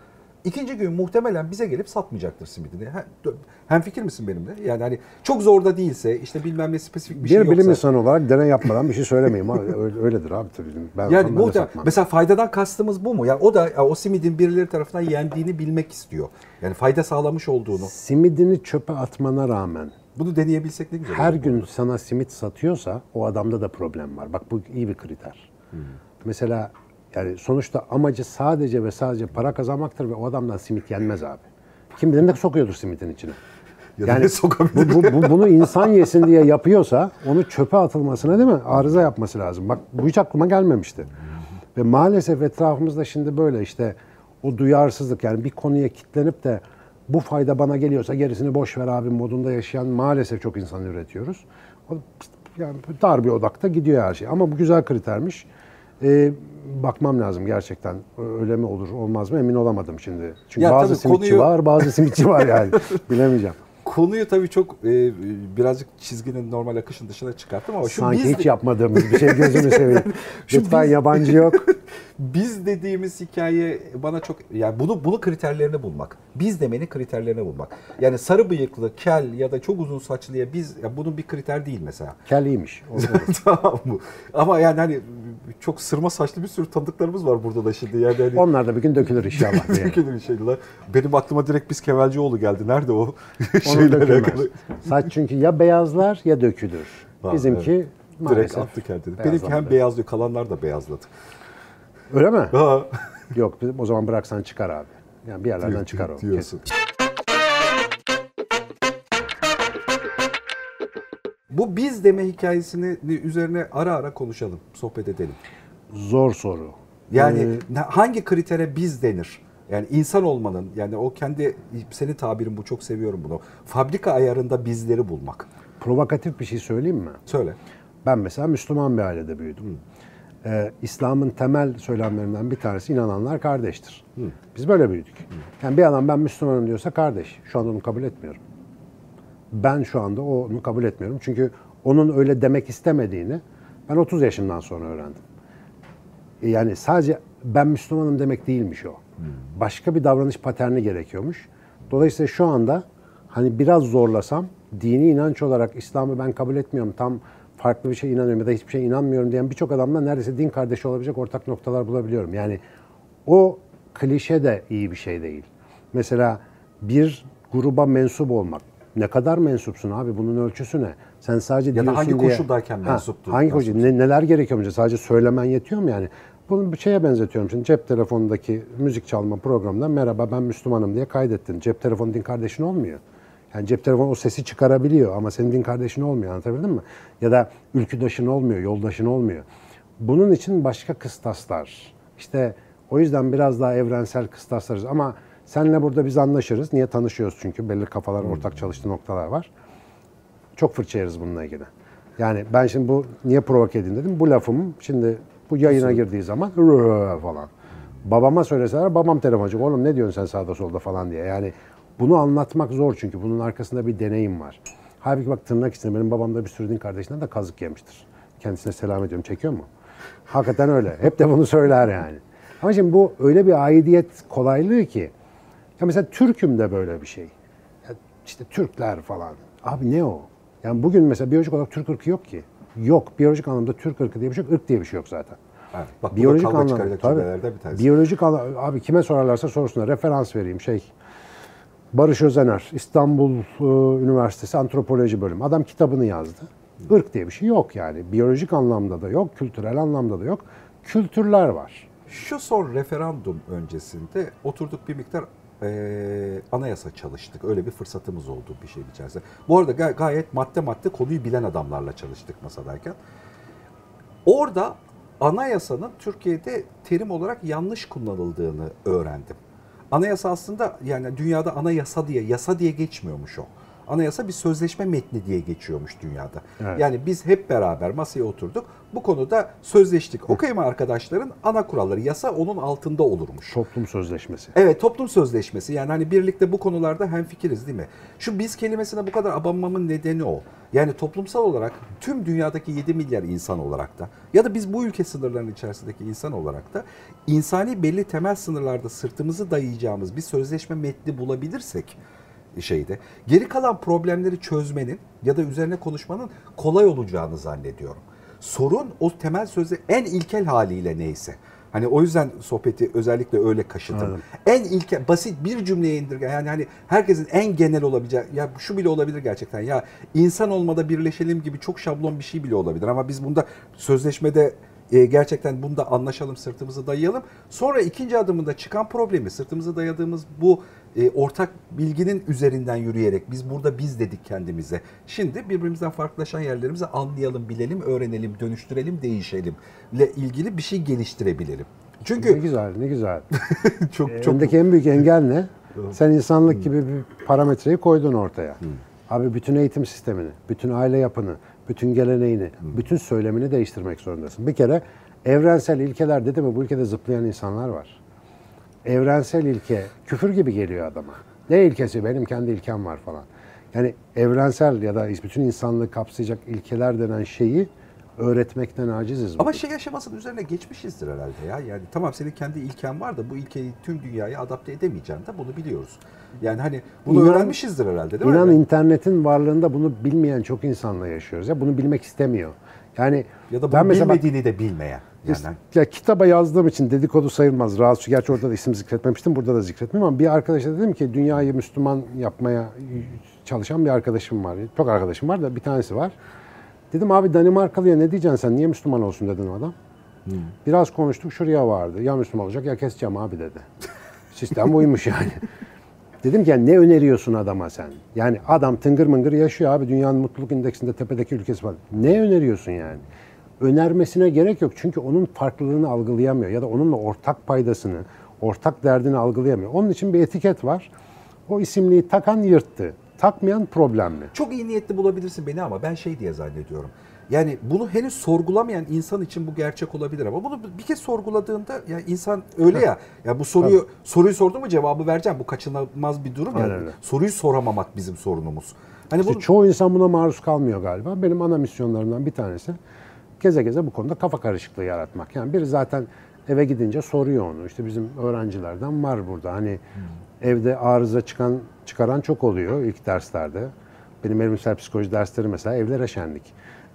ikinci gün muhtemelen bize gelip satmayacaktır simitini. Hemfikir misin benimle? Yani hani çok zorda değilse, işte bilmem ne spesifik bir şey yoksa. Bir bilim insanı olarak deney yapmadan bir şey söylemeyeyim. Öyledir abi tabii. Ben, yani muhtemelen, mesela faydadan kastımız bu mu? Yani o da o simidin birileri tarafından yendiğini bilmek istiyor. Yani fayda sağlamış olduğunu. Simidini çöpe atmana rağmen. Bunu deneyebilsek ne güzel. Her gün burada sana simit satıyorsa o adamda da problem var. Bak bu iyi bir kriter. Hmm. Mesela yani sonuçta amacı sadece ve sadece para kazanmaktır ve o adamdan simit yenmez abi. Kim bilir ne sokuyordur simitin içine. Ya yani bu, bu, bu, bunu insan yesin diye yapıyorsa onu çöpe atılmasına değil mi? Arıza yapması lazım. Bak bu hiç aklıma gelmemişti. Ve maalesef etrafımızda şimdi böyle işte o duyarsızlık yani bir konuya kitlenip de bu fayda bana geliyorsa gerisini boş ver abi modunda yaşayan maalesef çok insan üretiyoruz. Yani dar bir odakta gidiyor her şey. Ama bu güzel kritermiş. Ee, bakmam lazım gerçekten. Öyle mi olur, olmaz mı emin olamadım şimdi. Çünkü ya bazı simitçi konuyu... var, bazı simitçi var yani. Bilemeyeceğim. Konuyu tabii çok e, birazcık çizginin normal akışın dışına çıkarttım ama... Şu Sanki biz hiç de... yapmadığımız bir şey gözümü seveyim. Lütfen biz... yabancı yok. Biz dediğimiz hikaye bana çok... Yani bunu, bunu kriterlerini bulmak. Biz demenin kriterlerini bulmak. Yani sarı bıyıklı, kel ya da çok uzun saçlıya biz... Ya bunun bir kriter değil mesela. Kel iyiymiş. Tamam mı? Ama yani hani çok sırma saçlı bir sürü tanıdıklarımız var burada da şimdi. Yani hani... Onlar da bir gün dökülür inşallah. Dökülür inşallah. Benim aklıma direkt biz Kemalcioğlu geldi. Nerede o? Onu dökülmez. Saç çünkü ya beyazlar ya dökülür. Ha, bizimki evet. Direkt attı kendini. Benimki hem beyazlıyor, kalanlar da beyazladı. Öyle mi? Ha. Yok, o zaman bıraksan çıkar abi. Yani bir yerlerden diyor, çıkar o. Diyorsun. Kesin. Bu biz deme hikayesini üzerine ara ara konuşalım, sohbet edelim. Zor soru. Yani ee... hangi kritere biz denir? Yani insan olmanın, yani o kendi, senin tabirin bu, çok seviyorum bunu. Fabrika ayarında bizleri bulmak. Provokatif bir şey söyleyeyim mi? Söyle. Ben mesela Müslüman bir ailede büyüdüm. Hmm. Ee, İslam'ın temel söylemlerinden bir tanesi inananlar kardeştir. Hmm. Biz böyle büyüdük. Hmm. Yani bir adam ben Müslümanım diyorsa kardeş. Şu anda onu kabul etmiyorum. Ben şu anda onu kabul etmiyorum. Çünkü onun öyle demek istemediğini ben otuz yaşımdan sonra öğrendim. Yani sadece ben Müslümanım demek değilmiş o. Başka bir davranış paterni gerekiyormuş. Dolayısıyla şu anda hani biraz zorlasam dini inanç olarak İslam'ı ben kabul etmiyorum, tam farklı bir şey inanıyorum ya da hiçbir şey inanmıyorum diyen birçok adamla neredeyse din kardeşi olabilecek ortak noktalar bulabiliyorum. Yani o klişe de iyi bir şey değil. Mesela bir gruba mensup olmak. Ne kadar mensupsun abi? Bunun ölçüsü ne? Sen sadece diyorsun diye... Ya da hangi koşuldayken mensuptun? Hangi koşulda? Ne, neler gerekiyor önce? Sadece söylemen yetiyor mu yani? Bunu bir şeye benzetiyorum. Şimdi cep telefonundaki müzik çalma programından merhaba ben Müslümanım diye kaydettin. Cep telefonu din kardeşin olmuyor. Yani cep telefonu o sesi çıkarabiliyor ama senin din kardeşin olmuyor. Anlatabildim mi? Ya da ülküdaşın olmuyor, yoldaşın olmuyor. Bunun için başka kıstaslar. İşte o yüzden biraz daha evrensel kıstaslarız ama senle burada biz anlaşırız. Niye? Tanışıyoruz çünkü. Belli kafalar, ortak çalıştığı noktalar var. Çok fırça yeriz bununla ilgili. Yani ben şimdi bu niye provoke edeyim dedim. Bu lafım şimdi bu yayına girdiği zaman falan. Babama söyleseler babam telefoncu. Oğlum ne diyorsun sen sağda solda falan diye. Yani bunu anlatmak zor çünkü bunun arkasında bir deneyim var. Halbuki bak tırnak içinde benim babam da bir sürü din kardeşinden de kazık yemiştir. Kendisine selam ediyorum. Çekiyor mu? Hakikaten öyle. Hep de bunu söyler yani. Ama şimdi bu öyle bir aidiyet kolaylığı ki. Ya mesela Türk'üm de böyle bir şey. Ya işte Türkler falan. Abi ne o? Yani bugün mesela biyolojik olarak Türk ırkı yok ki. Yok. Biyolojik anlamda Türk ırkı diye bir şey yok. Irk diye bir şey yok zaten. Evet, bak, biyolojik anlamda. Tabii, bir tanesi. Biyolojik anlamda. Abi kime sorarlarsa sorsunlar. Referans vereyim. Şey. Barış Özener. İstanbul Üniversitesi Antropoloji Bölümü. Adam kitabını yazdı. Irk diye bir şey yok yani. Biyolojik anlamda da yok. Kültürel anlamda da yok. Kültürler var. Şu son referandum öncesinde oturduk bir miktar Ee, anayasa çalıştık. Öyle bir fırsatımız oldu bir şey içerisinde. Bu arada gay- gayet madde madde konuyu bilen adamlarla çalıştık masadayken. Orada anayasanın Türkiye'de terim olarak yanlış kullanıldığını öğrendim. Anayasa aslında yani dünyada anayasa diye, yasa diye geçmiyormuş o. Anayasa bir sözleşme metni diye geçiyormuş dünyada. Evet. Yani biz hep beraber masaya oturduk. Bu konuda sözleştik. Okey mi arkadaşların? Ana kuralları, yasa onun altında olurmuş. Toplum sözleşmesi. Evet, toplum sözleşmesi. Yani hani birlikte bu konularda hemfikiriz değil mi? Şu biz kelimesine bu kadar abanmamın nedeni o. Yani toplumsal olarak tüm dünyadaki yedi milyar insan olarak da ya da biz bu ülke sınırlarının içerisindeki insan olarak da insani belli temel sınırlarda sırtımızı dayayacağımız bir sözleşme metni bulabilirsek şeyde. Geri kalan problemleri çözmenin ya da üzerine konuşmanın kolay olacağını zannediyorum. Sorun o temel sözde en ilkel haliyle neyse. Hani o yüzden sohbeti özellikle öyle kaşıdım. Evet. En ilkel, basit bir cümleye indirgen, yani hani herkesin en genel olabileceği, ya şu bile olabilir gerçekten, ya insan olmada birleşelim gibi çok şablon bir şey bile olabilir ama biz bunda sözleşmede E, gerçekten bunda anlaşalım, sırtımızı dayayalım. Sonra ikinci adımında çıkan problemi, sırtımızı dayadığımız bu e, ortak bilginin üzerinden yürüyerek biz burada biz dedik kendimize. Şimdi birbirimizden farklılaşan yerlerimizi anlayalım, bilelim, öğrenelim, dönüştürelim, değişelimle ilgili bir şey geliştirebilelim. Çünkü ne güzel, ne güzel. çok, çok... Öndeki en büyük engel ne? Doğru. Sen insanlık Hı. gibi bir parametreyi koydun ortaya. Hı. Abi bütün eğitim sistemini, bütün aile yapını, bütün geleneğini, Hı. bütün söylemini değiştirmek zorundasın. Bir kere evrensel ilkeler dedi mi bu ülkede zıplayan insanlar var. Evrensel ilke küfür gibi geliyor adama. Ne ilkesi? Benim kendi ilkem var falan. Yani evrensel ya da bütün insanlığı kapsayacak ilkeler denen şeyi öğretmekten aciziz. Ama şey aşamasının üzerine geçmişizdir herhalde ya. Yani tamam senin kendi ilken var da bu ilkeyi tüm dünyaya adapte edemeyeceğin de bunu biliyoruz. Yani hani bunu inan, öğrenmişizdir herhalde değil mi? İnan internetin varlığında bunu bilmeyen çok insanla yaşıyoruz. Ya bunu bilmek istemiyor. Yani ya da bunu bilmediğini bak, de bilmeyen. Yani. Ya kitaba yazdığım için dedikodu sayılmaz. Rahatsız. Gerçi orada da isim zikretmemiştim. Burada da zikretmeyeyim ama bir arkadaşa dedim ki dünyayı Müslüman yapmaya çalışan bir arkadaşım var. Çok arkadaşım var da bir tanesi var. Dedim abi Danimarkalı'ya ne diyeceksin sen? Niye Müslüman olsun dedin adam. Hmm. Biraz konuştuk şuraya vardı. Ya Müslüman olacak ya keseceğim abi dedi. Sistem buymuş yani. Dedim ki yani ne öneriyorsun adama sen? Yani adam tıngır mıngır yaşıyor abi. Dünyanın mutluluk indeksinde tepedeki ülkesi var. Ne öneriyorsun yani? Önermesine gerek yok. Çünkü onun farklılığını algılayamıyor. Ya da onunla ortak paydasını, ortak derdini algılayamıyor. Onun için bir etiket var. O isimliği takan yırttı. Takmayan problemli. Çok iyi niyetli bulabilirsin beni ama ben şey diye zannediyorum. Yani bunu henüz sorgulamayan insan için bu gerçek olabilir ama bunu bir kez sorguladığında ya insan öyle ya. Ya bu soruyu Tabii. soruyu sordum mu cevabı vereceğim. Bu kaçınılmaz bir durum yani. Öyle. Soruyu soramamak bizim sorunumuz. Hani işte bunu... çoğu insan buna maruz kalmıyor galiba. Benim ana misyonlarımdan bir tanesi geze geze bu konuda kafa karışıklığı yaratmak. Yani biri zaten eve gidince soruyor onu. İşte bizim öğrencilerden var burada. Hani hmm. evde arıza çıkan çıkaran çok oluyor ilk derslerde. Benim evrimsel psikoloji dersleri mesela evlere şenlik.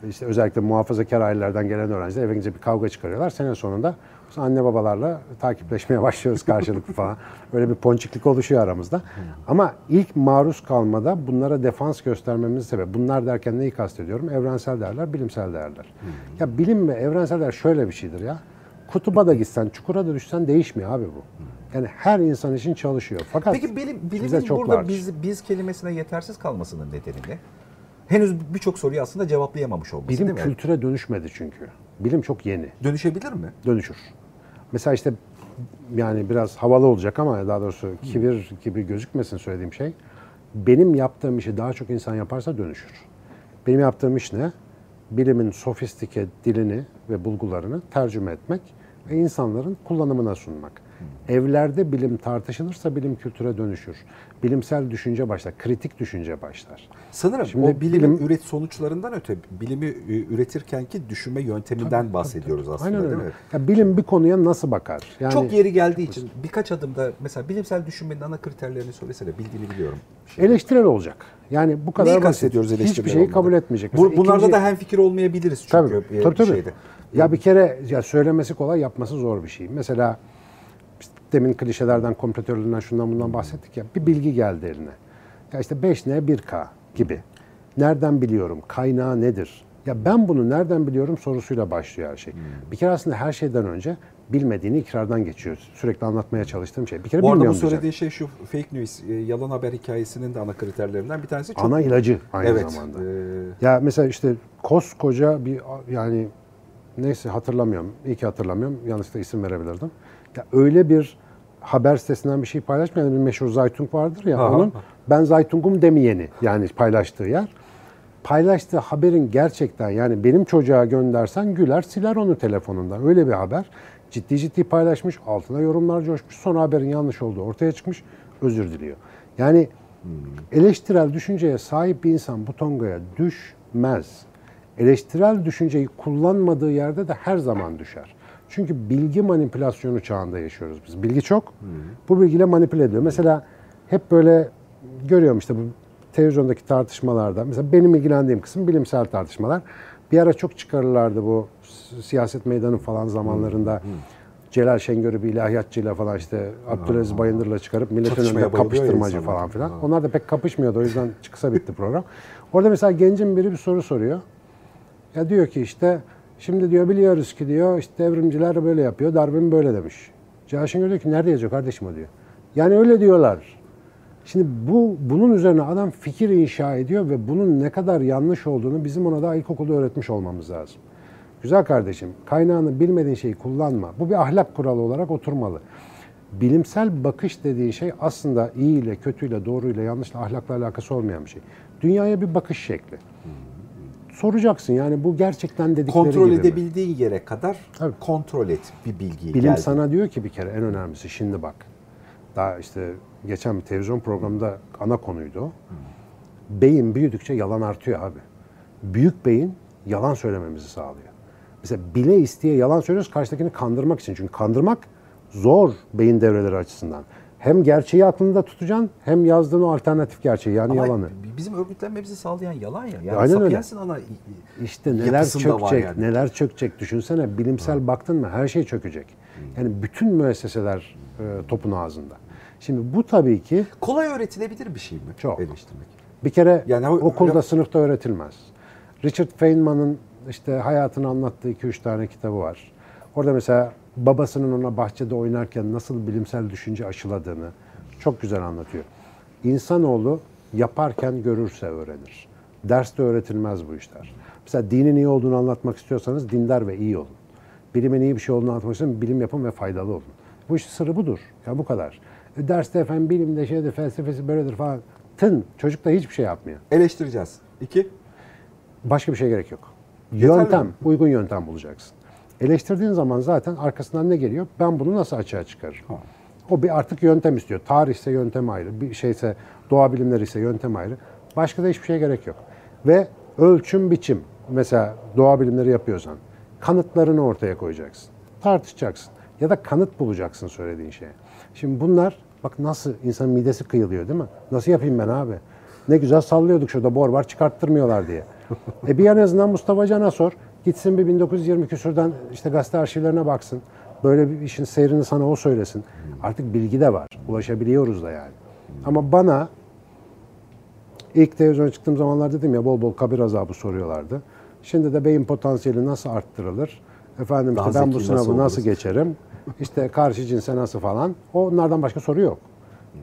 İşte özellikle muhafazakar ailelerden gelen öğrenciler eve gidince bir kavga çıkarıyorlar. Sene sonunda anne babalarla takipleşmeye başlıyoruz karşılıklı falan. Öyle bir ponçiklik oluşuyor aramızda. Hmm. Ama ilk maruz kalmada bunlara defans göstermemizin sebebi. Bunlar derken neyi kastediyorum? Evrensel değerler, bilimsel değerler. Hmm. Ya bilim ve evrensel değer şöyle bir şeydir ya. Kutuba da gitsen, çukura da düşsen değişmiyor abi bu. Yani her insan için çalışıyor. Fakat peki bilim, bilimin burada biz, biz kelimesine yetersiz kalmasının nedeni ne? Henüz birçok soruyu aslında cevaplayamamış olması. Bilim kültüre yani? Dönüşmedi çünkü. Bilim çok yeni. Dönüşebilir mi? Dönüşür. Mesela işte yani biraz havalı olacak ama daha doğrusu kibir gibi gözükmesin söylediğim şey. Benim yaptığım işi daha çok insan yaparsa dönüşür. Benim yaptığım iş ne? Bilimin sofistike dilini ve bulgularını tercüme etmek ve insanların kullanımına sunmak. Hmm. Evlerde bilim tartışılırsa bilim kültüre dönüşür. Bilimsel düşünce başlar, kritik düşünce başlar. Sanırım şimdi o bilimin bilim, üret sonuçlarından öte bilimi üretirkenki düşünme yönteminden tabii, bahsediyoruz tabii, aslında değil mi? Ya, bilim bir konuya nasıl bakar? Yani, çok yeri geldiği için birkaç adımda mesela bilimsel düşünmenin ana kriterlerini söylesene bildiğini biliyorum. Şey eleştirel olacak. Yani bu kadar neyi kastediyoruz eleştirel hiçbir şeyi olmadı. Kabul etmeyecek. Bu, mesela, bunlarda ikinci, da hemfikir olmayabiliriz çünkü tabii, bir tabii, tabii. şeyde. Ya bir kere ya söylemesi kolay yapması zor bir şey. Mesela demin klişelerden, kompletörlerinden, şundan bundan bahsettik ya. Bir bilgi geldi eline. Ya işte beş N, bir K gibi. Nereden biliyorum? Kaynağı nedir? Ya ben bunu nereden biliyorum sorusuyla başlıyor her şey. Hmm. Bir kere aslında her şeyden önce bilmediğini ikrardan geçiyor. Sürekli anlatmaya çalıştığım şey. Bir kere bu arada bu söylediği diyeceğim. Şey şu fake news, yalan haber hikayesinin de ana kriterlerinden bir tanesi. Çok... Ana ilacı aynı evet. zamanda. Ee... Ya mesela işte koskoca bir yani neyse hatırlamıyorum. İyi ki hatırlamıyorum. Yanlışlıkla isim verebilirdim. Ya öyle bir haber sitesinden bir şey paylaşmayan bir meşhur Zaytung vardır ya ha, onun ha. ben Zaytung'um demeyeni yani paylaştığı yer. Paylaştığı haberin gerçekten yani benim çocuğa göndersen güler siler onu telefonundan. Öyle bir haber ciddi ciddi paylaşmış altına yorumlar coşmuş sonra haberin yanlış olduğu ortaya çıkmış özür diliyor. Yani eleştirel düşünceye sahip bir insan bu tongaya düşmez. Eleştirel düşünceyi kullanmadığı yerde de her zaman düşer. Çünkü bilgi manipülasyonu çağında yaşıyoruz biz. Bilgi çok. Hmm. Bu bilgiyle manipüle ediyor. Mesela hep böyle görüyorum işte bu televizyondaki tartışmalarda. Mesela benim ilgilendiğim kısım bilimsel tartışmalar. Bir ara çok çıkarırlardı bu siyaset meydanı falan zamanlarında. Hmm. Hmm. Celal Şengör'ü bir ilahiyatçıyla falan işte Abdülaziz Bayındır'la çıkarıp milletin önünde kapıştırmacı falan filan. Ha. Onlar da pek kapışmıyordu. O yüzden çıksa bitti program. Orada mesela gencin biri bir soru soruyor. Ya diyor ki işte... Şimdi diyor biliyoruz ki diyor işte devrimciler böyle yapıyor, Darwin böyle demiş. Celal Şengör diyor ki nerede yazıyor kardeşim o diyor. Yani öyle diyorlar. Şimdi bu bunun üzerine adam fikir inşa ediyor ve bunun ne kadar yanlış olduğunu bizim ona daha ilkokulda öğretmiş olmamız lazım. Güzel kardeşim kaynağını bilmediğin şeyi kullanma. Bu bir ahlak kuralı olarak oturmalı. bilimsel bakış dediği şey aslında iyiyle, kötüyle, doğruyla, yanlışla, ahlakla alakası olmayan bir şey. Dünyaya bir bakış şekli. Soracaksın yani bu gerçekten dedikleri kontrol gibi edebildiğin mi? Yere kadar tabii. Kontrol et bir bilgiyi. Bilim geldi. Sana diyor ki bir kere en önemlisi şimdi bak. Daha işte geçen bir televizyon programında ana konuydu o. Beyin büyüdükçe yalan artıyor abi. Büyük beyin yalan söylememizi sağlıyor. Mesela bile isteye yalan söylüyoruz karşıdakini kandırmak için. Çünkü kandırmak zor beyin devreleri açısından. Hem gerçeği aklında tutacaksın hem yazdığın o alternatif gerçeği yani ama yalanı. Bizim örgütlenmemizi sağlayan yalan ya. Yani Sapiens'in ana işte neler çökecek, yani. neler çökecek düşünsene. Bilimsel ha. baktın mı her şey çökecek. Yani bütün müesseseler e, topun ağzında. Şimdi bu tabii ki... Kolay öğretilebilir bir şey mi? Çok. Eleştirmek. Bir kere yani, okulda, ya... sınıfta öğretilmez. Richard Feynman'ın işte hayatını anlattığı iki üç tane kitabı var. Orada mesela babasının ona bahçede oynarken nasıl bilimsel düşünce aşıladığını çok güzel anlatıyor. İnsanoğlu yaparken görürse öğrenir. Derste öğretilmez bu işler. Mesela dinin iyi olduğunu anlatmak istiyorsanız dindar ve iyi olun. Bilimin iyi bir şey olduğunu anlatmak istiyorsanız bilim yapın ve faydalı olun. Bu işin sırrı budur. Ya bu kadar. E derste efendim bilimde şeyde felsefesi böyledir falan. Tın. Çocuk da hiçbir şey yapmıyor. Eleştireceğiz. İki. Başka bir şey gerek yok. Yeterli yöntem. Mi? Uygun yöntem bulacaksın. Eleştirdiğin zaman zaten arkasından ne geliyor? Ben bunu nasıl açığa çıkarırım? Ha. O bir artık yöntem istiyor. Tarihse yöntem ayrı, bir şeyse doğa bilimleri ise yöntem ayrı. Başka da hiçbir şeye gerek yok. Ve ölçüm biçim. Mesela doğa bilimleri yapıyorsan kanıtlarını ortaya koyacaksın. Tartışacaksın. Ya da kanıt bulacaksın söylediğin şeye. Şimdi bunlar bak nasıl insanın midesi kıyılıyor değil mi? Nasıl yapayım ben abi? Ne güzel sallıyorduk şurada bor var çıkarttırmıyorlar diye. E bir en azından Mustafa Can'a sor. Gitsin bir bin dokuz yüz yirmi küsürden işte gazete arşivlerine baksın. Böyle bir işin seyrini sana o söylesin. Artık bilgi de var. Ulaşabiliyoruz da yani. Ama bana ilk televizyona çıktığım zamanlar dedim ya bol bol kabir azabı soruyorlardı. Şimdi de beyin potansiyeli nasıl arttırılır? Efendim işte ben bu sınavı nasıl, nasıl geçerim? İşte karşı cinse nasıl falan? Onlardan başka soru yok.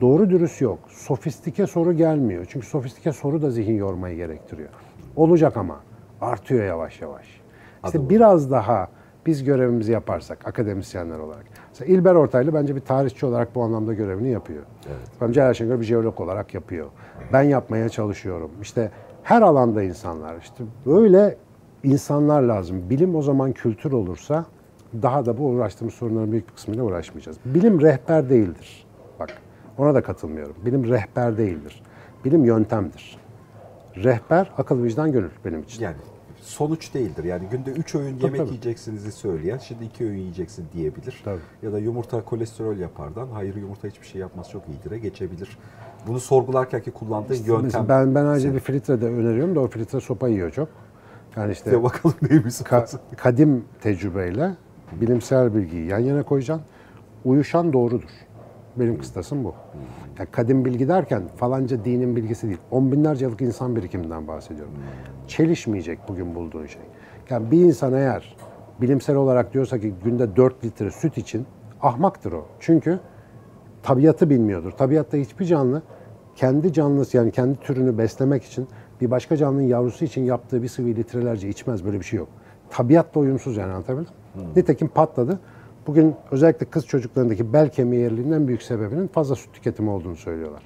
Doğru dürüst yok. Sofistike soru gelmiyor. Çünkü sofistike soru da zihin yormayı gerektiriyor. Olacak ama. Artıyor yavaş yavaş. İşte Adım. biraz daha biz görevimizi yaparsak akademisyenler olarak. Mesela İlber Ortaylı bence bir tarihçi olarak bu anlamda görevini yapıyor. Evet. Celal Şengör bir jeolog olarak yapıyor. Evet. Ben yapmaya çalışıyorum. İşte her alanda insanlar. İşte böyle insanlar lazım. Bilim o zaman kültür olursa daha da bu uğraştığımız sorunların büyük bir kısmıyla uğraşmayacağız. Bilim rehber değildir. Bak ona da katılmıyorum. Bilim rehber değildir. Bilim yöntemdir. Rehber akıl, vicdan, gönül benim için. Yani. Sonuç değildir. Yani günde üç öğün tabii, yemek tabii. yiyeceksinizi söyleyen şimdi iki öğün yiyeceksin diyebilir. Tabii. Ya da yumurta kolesterol yapardan hayır yumurta hiçbir şey yapmaz çok iyidir'e geçebilir. Bunu sorgularken ki kullandığın işte yöntem. Ben ben ayrıca bir filtre de öneriyorum da o filtre sopa yiyor çok. Yani işte ya bakalım neymiş ka- kadim tecrübeyle bilimsel bilgiyi yan yana koyacaksın. Uyuşan doğrudur. Benim kıstasım bu. Yani kadim bilgi derken falanca dinin bilgisi değil. On binlerce yıllık insan birikiminden bahsediyorum. Çelişmeyecek bugün bulduğun şey. Yani bir insan eğer bilimsel olarak diyorsa ki günde dört litre süt için ahmaktır o. Çünkü tabiatı bilmiyordur. Tabiatta hiçbir canlı kendi canlısı yani kendi türünü beslemek için bir başka canlının yavrusu için yaptığı bir sıvıyı litrelerce içmez. Böyle bir şey yok. Tabiatla uyumsuz yani anlatabildim mi? Nitekim patladı. Bugün özellikle kız çocuklarındaki bel kemiği eğriliğinden büyük sebebinin fazla süt tüketimi olduğunu söylüyorlar.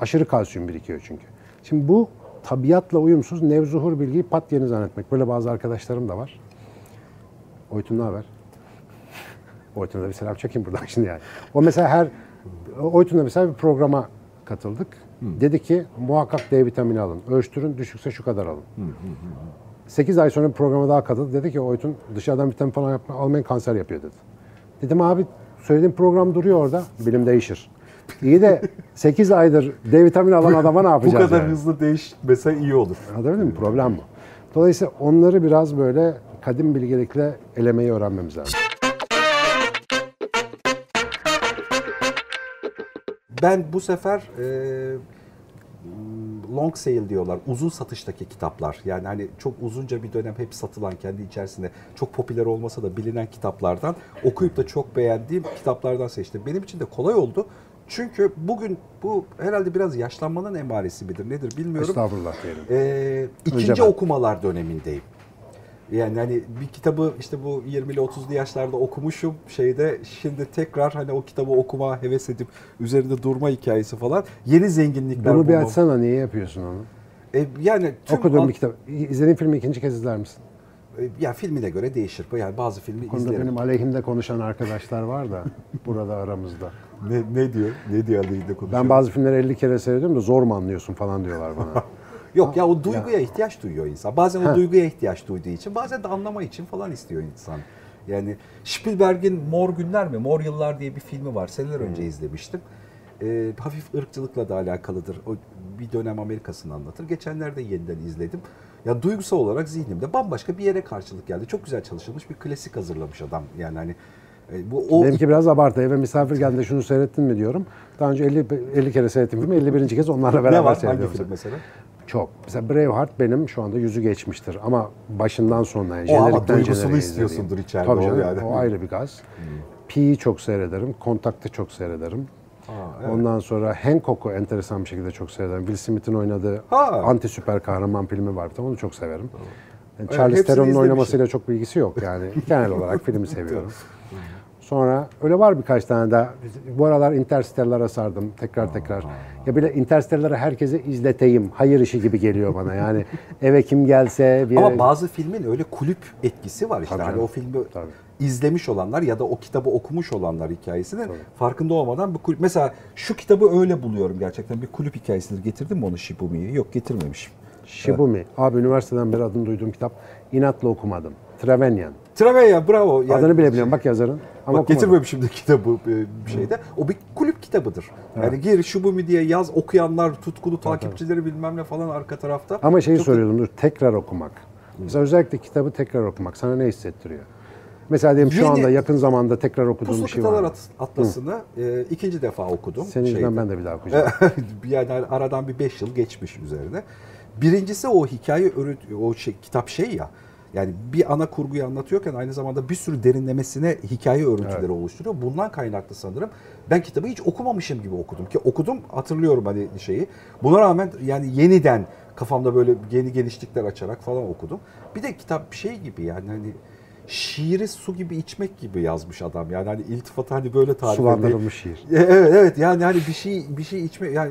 Aşırı kalsiyum birikiyor çünkü. Şimdi bu tabiatla uyumsuz nevzuhur bilgiyi pat yeni zannetmek. Böyle bazı arkadaşlarım da var. Oytun ne haber? Oytun'a da bir selam çekeyim buradan şimdi yani. O mesela her... Oytun'da mesela bir programa katıldık. Hı. Dedi ki muhakkak D vitamini alın. Ölçtürün düşükse şu kadar alın. Hı hı hı. sekiz ay sonra bir programa daha katıldı. Dedi ki Oytun dışarıdan vitamin falan yapma, almayın kanser yapıyor dedi. Dedim abi söylediğim program duruyor orada. Bilim değişir. İyi de sekiz aydır D vitamini alan adama ne yapacağız? Bu kadar yani? Hızlı değişmese iyi olur. Anladın mı? Problem bu. Dolayısıyla onları biraz böyle kadim bilgelikle elemeyi öğrenmemiz lazım. Ben bu sefer e, long sale diyorlar. Uzun satıştaki kitaplar. Yani hani çok uzunca bir dönem hep satılan kendi içerisinde çok popüler olmasa da bilinen kitaplardan okuyup da çok beğendiğim kitaplardan seçtim. Benim için de kolay oldu. Çünkü bugün bu herhalde biraz yaşlanmanın emaresi midir nedir bilmiyorum. Estağfurullah diyelim. Ee, ikinci okumalar dönemindeyim. Yani hani bir kitabı işte bu yirmili otuzlu yaşlarda okumuşum şeyde, şimdi tekrar hani o kitabı okuma heves edip üzerinde durma hikayesi falan. Yeni zenginlikler. Bunu bir açsana, niye yapıyorsun onu? E, yani tüm okudum an... bir kitap. İzlediğin filmi ikinci kez izler misin? Ya filmine göre değişir. Yani bazı filmi konuda izlerim. Benim aleyhimde konuşan arkadaşlar var da burada aramızda. Ne, ne diyor? Ne diyor aleyhimde konuşuyor? Ben bazı filmleri elli kere seyrediyorum da zor mu anlıyorsun falan diyorlar bana. Yok ya, o duyguya ya. ihtiyaç duyuyor insan. Bazen ha. o duyguya ihtiyaç duyduğu için, bazen de anlama için falan istiyor insan. Yani Spielberg'in Mor Günler mi, Mor Yıllar diye bir filmi var. Seneler hmm. önce izlemiştim. E, hafif ırkçılıkla da alakalıdır. O bir dönem Amerika'sını anlatır. Geçenlerde yeniden izledim. Ya duygusal olarak zihnimde bambaşka bir yere karşılık geldi. Çok güzel çalışılmış bir klasik hazırlamış adam. Yani hani bu o... Benimki biraz abartı. Eve misafir geldi, şunu seyrettin mi diyorum. Daha önce elli elli kere seyrettim mi? elli birinci kez onlarla beraber ne var? Seyrediyorum. Hangi film mesela? Çok. Mesela Braveheart benim şu anda yüzü geçmiştir ama başından sonuna yani. O ama duygusunu istiyorsundur içeride. Tabii canım, o, yani. O ayrı bir gaz. Hmm. Pi'yi çok seyrederim. Kontak'ı çok seyrederim. Aa, evet. Ondan sonra Hancock'u enteresan bir şekilde çok severim. Will Smith'in oynadığı ha. anti süper kahraman filmi var. Onu çok severim. Yani evet, Charles Theron'un oynamasıyla çok bilgisi yok yani. Genel olarak filmi seviyorum. Sonra öyle var birkaç tane daha. Bu aralar Interstellar'a sardım tekrar ha, tekrar. Ha, ha. Ya bile Interstellar'ı herkese izleteyim. Hayır işi gibi geliyor bana yani. Eve kim gelse bir yere... Ama bazı filmin öyle kulüp etkisi var işte. Hani o filmi... Tabii. İzlemiş olanlar ya da o kitabı okumuş olanlar hikayesinin Tabii. farkında olmadan bu kulüp... Mesela şu kitabı öyle buluyorum gerçekten. Bir kulüp hikayesidir. Getirdim mi onu Shibumi'yi? Yok, getirmemişim. Shibumi. Evet. Abi üniversiteden beri adını duyduğum kitap. İnatla okumadım. Trevanian. Trevanian, bravo. Yani adını bile şey... biliyorum. Bak yazarın. Ama bak, getirmemişim de kitabı bir şeyde. O bir kulüp kitabıdır. Evet. Yani gir Shibumi diye yaz. Okuyanlar, tutkulu takipçileri evet. bilmem ne falan arka tarafta. Ama şeyi Çok... soruyordum. Dur, tekrar okumak. Hı. Mesela özellikle kitabı tekrar okumak sana ne hissettiriyor? Mesela diyelim şu anda yakın zamanda tekrar okuduğum Puslu bir şey var. Puslu Kıtalar Atlası'nı e, ikinci defa okudum. Senin yüzünden ben de bir daha okuyacağım. Yani aradan bir beş yıl geçmiş üzerine. Birincisi o hikaye, o şey, kitap şey ya. Yani bir ana kurguyu anlatıyorken aynı zamanda bir sürü derinlemesine hikaye örüntüleri evet. oluşturuyor. Bundan kaynaklı sanırım. Ben kitabı hiç okumamışım gibi okudum. Ki okudum, hatırlıyorum hani şeyi. Buna rağmen yani yeniden kafamda böyle yeni genişlikler açarak falan okudum. Bir de kitap şey gibi yani hani... Şiiri su gibi içmek gibi yazmış adam. Yani hani iltifatı hani böyle tarif ediyor. Sulandırılmış şiir. Evet evet yani hani bir şey bir şey içme yani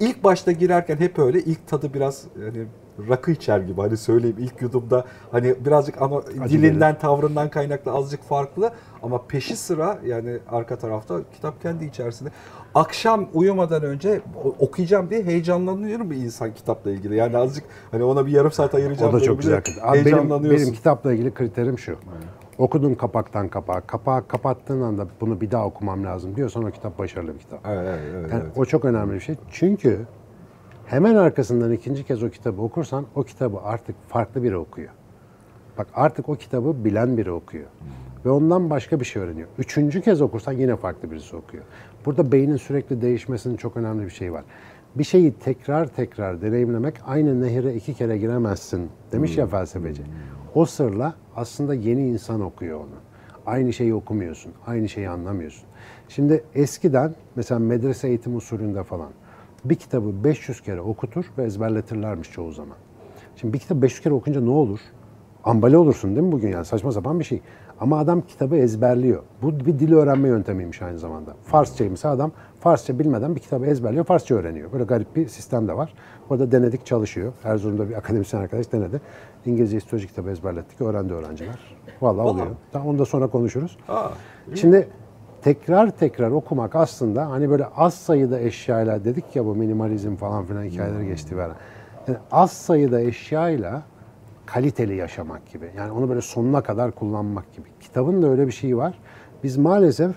ilk başta girerken hep öyle, ilk tadı biraz hani rakı içer gibi hani söyleyeyim ilk yudumda hani birazcık ama Acı dilinden verir. Tavrından kaynaklı azıcık farklı ama peşi sıra yani arka tarafta kitap kendi içerisinde. Akşam uyumadan önce okuyacağım diye heyecanlanıyorum bir insan kitapla ilgili. Yani azıcık hani ona bir yarım saat ayıracağım. O da çok güzel. Abi benim, benim kitapla ilgili kriterim şu. Aynen. Okudun kapaktan kapağa, kapağı kapattığın anda bunu bir daha okumam lazım diyorsan o kitap başarılı bir kitap. Evet, evet, evet, yani evet. O çok önemli bir şey. Çünkü hemen arkasından ikinci kez o kitabı okursan o kitabı artık farklı biri okuyor. Bak artık o kitabı bilen biri okuyor. Ve ondan başka bir şey öğreniyor. Üçüncü kez okursan yine farklı birisi okuyor. Burada beynin sürekli değişmesinin çok önemli bir şeyi var. Bir şeyi tekrar tekrar deneyimlemek, aynı nehire iki kere giremezsin demiş ya felsefeci. O sırla aslında yeni insan okuyor onu. Aynı şeyi okumuyorsun, aynı şeyi anlamıyorsun. Şimdi eskiden mesela medrese eğitim usulünde falan bir kitabı beş yüz kere okutur ve ezberletirlermiş çoğu zaman. Şimdi bir kitabı beş yüz kere okunca ne olur? Ambale olursun değil mi bugün yani? Saçma sapan bir şey. Ama adam kitabı ezberliyor. Bu bir dil öğrenme yöntemiymiş aynı zamanda. Farsçaymış adam, Farsça bilmeden bir kitabı ezberliyor, Farsça öğreniyor. Böyle garip bir sistem de var. Orada denedik, çalışıyor. Erzurum'da bir akademisyen arkadaş denedi. İngilizce histoloji kitabı ezberlettik, öğrendi öğrenciler. Vallahi oluyor. Tamam, onu da sonra konuşuruz. Aa, şimdi tekrar tekrar okumak aslında hani böyle az sayıda eşyayla dedik ya, bu minimalizm falan filan hikayeleri geçti bana. Yani az sayıda eşyayla kaliteli yaşamak gibi. Yani onu böyle sonuna kadar kullanmak gibi. Kitabın da öyle bir şeyi var. Biz maalesef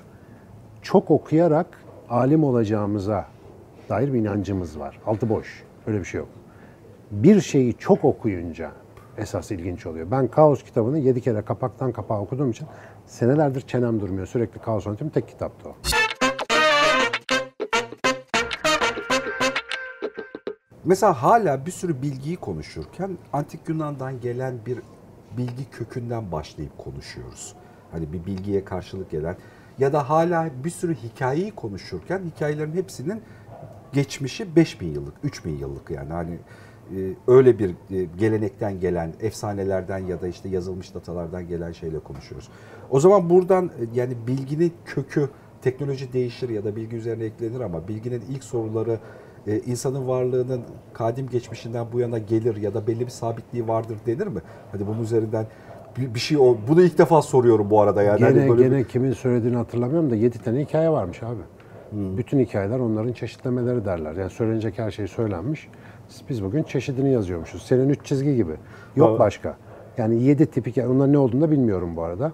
çok okuyarak alim olacağımıza dair bir inancımız var. Altı boş. Öyle bir şey yok. Bir şeyi çok okuyunca esas ilginç oluyor. Ben Kaos kitabını yedi kere kapaktan kapağa okuduğum için senelerdir çenem durmuyor. Sürekli Kaos anlatıyorum. Tek kitaptı o. Mesela hala bir sürü bilgiyi konuşurken Antik Yunan'dan gelen bir bilgi kökünden başlayıp konuşuyoruz. Hani bir bilgiye karşılık gelen ya da hala bir sürü hikayeyi konuşurken hikayelerin hepsinin geçmişi beş bin yıllık, üç bin yıllık yani hani öyle bir gelenekten gelen, efsanelerden ya da işte yazılmış datalardan gelen şeyle konuşuyoruz. O zaman buradan yani bilginin kökü, teknoloji değişir ya da bilgi üzerine eklenir ama bilginin ilk soruları insanın varlığının kadim geçmişinden bu yana gelir ya da belli bir sabitliği vardır denir mi? Hadi bunun üzerinden bir şey, bunu ilk defa soruyorum bu arada. Yani. Gene, hani böyle gene bir... kimin söylediğini hatırlamıyorum da yedi tane hikaye varmış abi. Hmm. Bütün hikayeler onların çeşitlemeleri derler. Yani söylenecek her şey söylenmiş. Biz bugün çeşidini yazıyormuşuz. Senin üç çizgi gibi. Yok evet. Başka. Yani yedi tipik, onların ne olduğunu da bilmiyorum bu arada.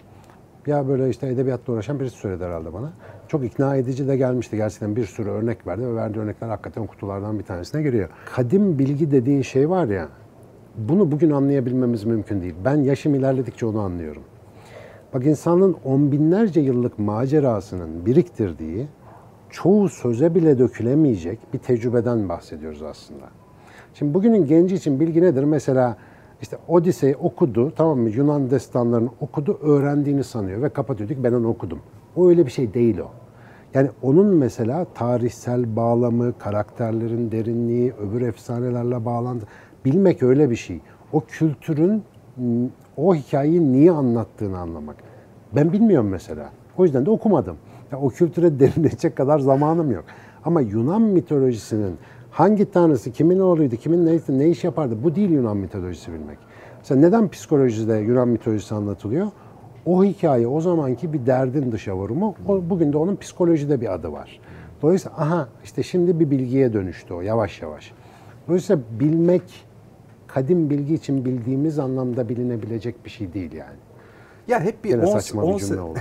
Ya böyle işte edebiyatla uğraşan birisi söyledi herhalde bana. Çok ikna edici de gelmişti. Gerçekten bir sürü örnek verdi ve verdiği örnekler hakikaten kutulardan bir tanesine giriyor. Kadim bilgi dediğin şey var ya, bunu bugün anlayabilmemiz mümkün değil. Ben yaşım ilerledikçe onu anlıyorum. Bak insanın on binlerce yıllık macerasının biriktirdiği, çoğu söze bile dökülemeyecek bir tecrübeden bahsediyoruz aslında. Şimdi bugünün genci için bilgi nedir? Mesela işte Odise'yi okudu, tamam mı? Yunan destanlarını okudu, öğrendiğini sanıyor ve kapatıyor. Diyor ki ben onu okudum. O öyle bir şey değil o. Yani onun mesela tarihsel bağlamı, karakterlerin derinliği, öbür efsanelerle bağlandı. Bilmek öyle bir şey. O kültürün o hikayeyi niye anlattığını anlamak. Ben bilmiyorum mesela. O yüzden de okumadım. Yani o kültüre derinleşecek kadar zamanım yok. Ama Yunan mitolojisinin hangi tanrısı, kimin oğluydu, kimin neydi, ne iş yapardı? Bu değil Yunan mitolojisi bilmek. Mesela neden psikolojide Yunan mitolojisi anlatılıyor? O hikaye o zamanki bir derdin dışa vurumu. O, bugün de onun psikolojide bir adı var. Dolayısıyla aha işte şimdi bir bilgiye dönüştü o yavaş yavaş. Dolayısıyla bilmek, kadim bilgi için bildiğimiz anlamda bilinebilecek bir şey değil yani. Ya hep bir on cümle oldu.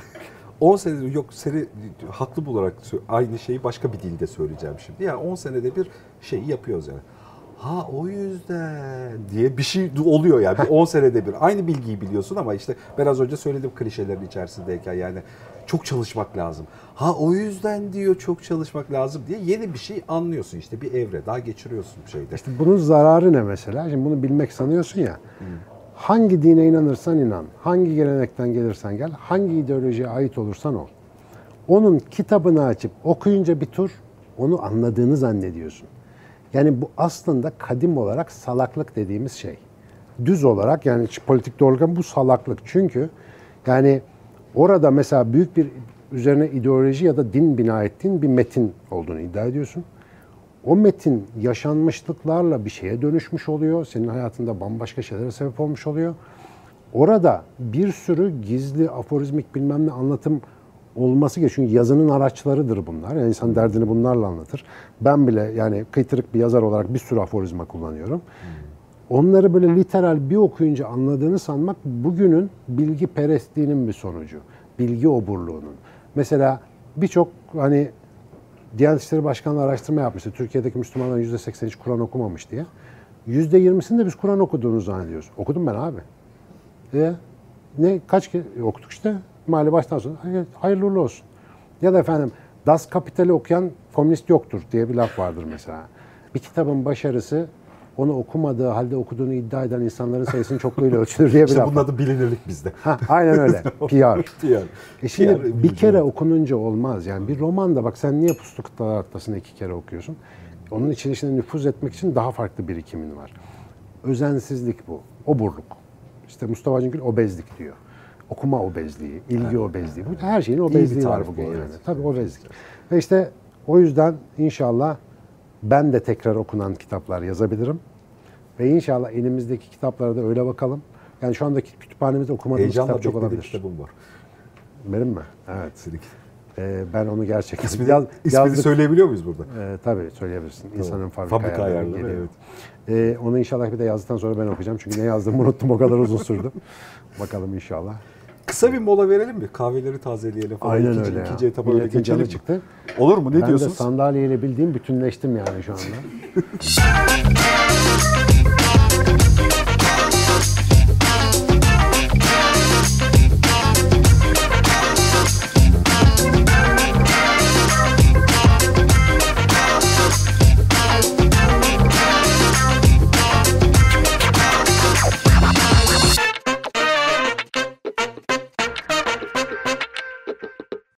on senedir yok seni haklı bularak aynı şeyi başka bir dilde söyleyeceğim şimdi. Yani on senede bir şeyi yapıyoruz yani. Ha o yüzden diye bir şey oluyor yani. on senede bir aynı bilgiyi biliyorsun ama işte ben az önce söyledim klişelerin içerisindeyken yani çok çalışmak lazım. Ha o yüzden diyor çok çalışmak lazım diye yeni bir şey anlıyorsun işte bir evre daha geçiriyorsun bir şeyde. İşte bunun zararı ne mesela? Şimdi bunu bilmek sanıyorsun ya. Hmm. Hangi dine inanırsan inan, hangi gelenekten gelirsen gel, hangi ideolojiye ait olursan ol. Onun kitabını açıp okuyunca bir tur onu anladığını zannediyorsun. Yani bu aslında kadim olarak salaklık dediğimiz şey. Düz olarak yani politik doğrudan bu salaklık. Çünkü yani orada mesela büyük bir üzerine ideoloji ya da din bina ettiğin bir metin olduğunu iddia ediyorsun. O metin yaşanmışlıklarla bir şeye dönüşmüş oluyor. Senin hayatında bambaşka şeylere sebep olmuş oluyor. Orada bir sürü gizli, aforizmik bilmem ne anlatım olması gerekiyor. Çünkü yazının araçlarıdır bunlar. Yani insan derdini bunlarla anlatır. Ben bile yani kıytırık bir yazar olarak bir sürü aforizma kullanıyorum. Onları böyle literal bir okuyunca anladığını sanmak bugünün bilgi perestliğinin bir sonucu. Bilgi oburluğunun. Mesela birçok hani... Diyanet İşleri Başkanı araştırma yapmıştı. Türkiye'deki Müslümanların yüzde seksen hiç Kur'an okumamış diye. yüzde yirmisini de biz Kur'an okuduğunu zannediyoruz. Okudum ben abi. E, ne kaç kez okuduk işte. Mali baştan sonra hayırlı uğurlu olsun. Ya da efendim Das Kapital'i okuyan komünist yoktur diye bir laf vardır mesela. Bir kitabın başarısı onu okumadığı halde okuduğunu iddia eden insanların sayısının çokluğuyla ölçülür diye bir işte laf. İşte bunun adı bilinirlik bizde. Ha, aynen öyle. P R. E şimdi P R bir kere okununca olmaz. Yani bir romanda bak sen niye Puslu Kıtalar Atlası'nı iki kere okuyorsun? Onun içine nüfuz etmek için daha farklı birikimin var. Özensizlik bu. Oburluk. İşte Mustafa Can obezlik diyor. Okuma obezliği, ilgi yani, obezliği. Bu her şeyin obezliği var bugün. Yani. Evet. Tabii obezlik. Ve işte o yüzden inşallah ben de tekrar okunan kitaplar yazabilirim. Ve inşallah elimizdeki kitaplara da öyle bakalım. Yani şu andaki kütüphanemizde okumadığımız heyecanla kitap çok olabilir. Kitabım var. Benim mi? Evet. Ee, ben onu gerçekten... İsmini, Yaz, ismini söyleyebiliyor muyuz burada? E, tabii söyleyebilirsin. Tamam. İnsanın fabrika, fabrika ayarları, ayarları evet. Ee, onu inşallah bir de yazdıktan sonra ben okuyacağım. Çünkü ne yazdığımı unuttum. O kadar uzun sürdüm. Bakalım inşallah. Kısa bir mola verelim mi? Kahveleri tazeleyelim falan. Aynen ikinci, öyle ikinci etaba öyle geçelim. Çıktı. Olur mu? Ne ben diyorsunuz? Ben de sandalyeyle bildiğim bütünleştim yani şu anda.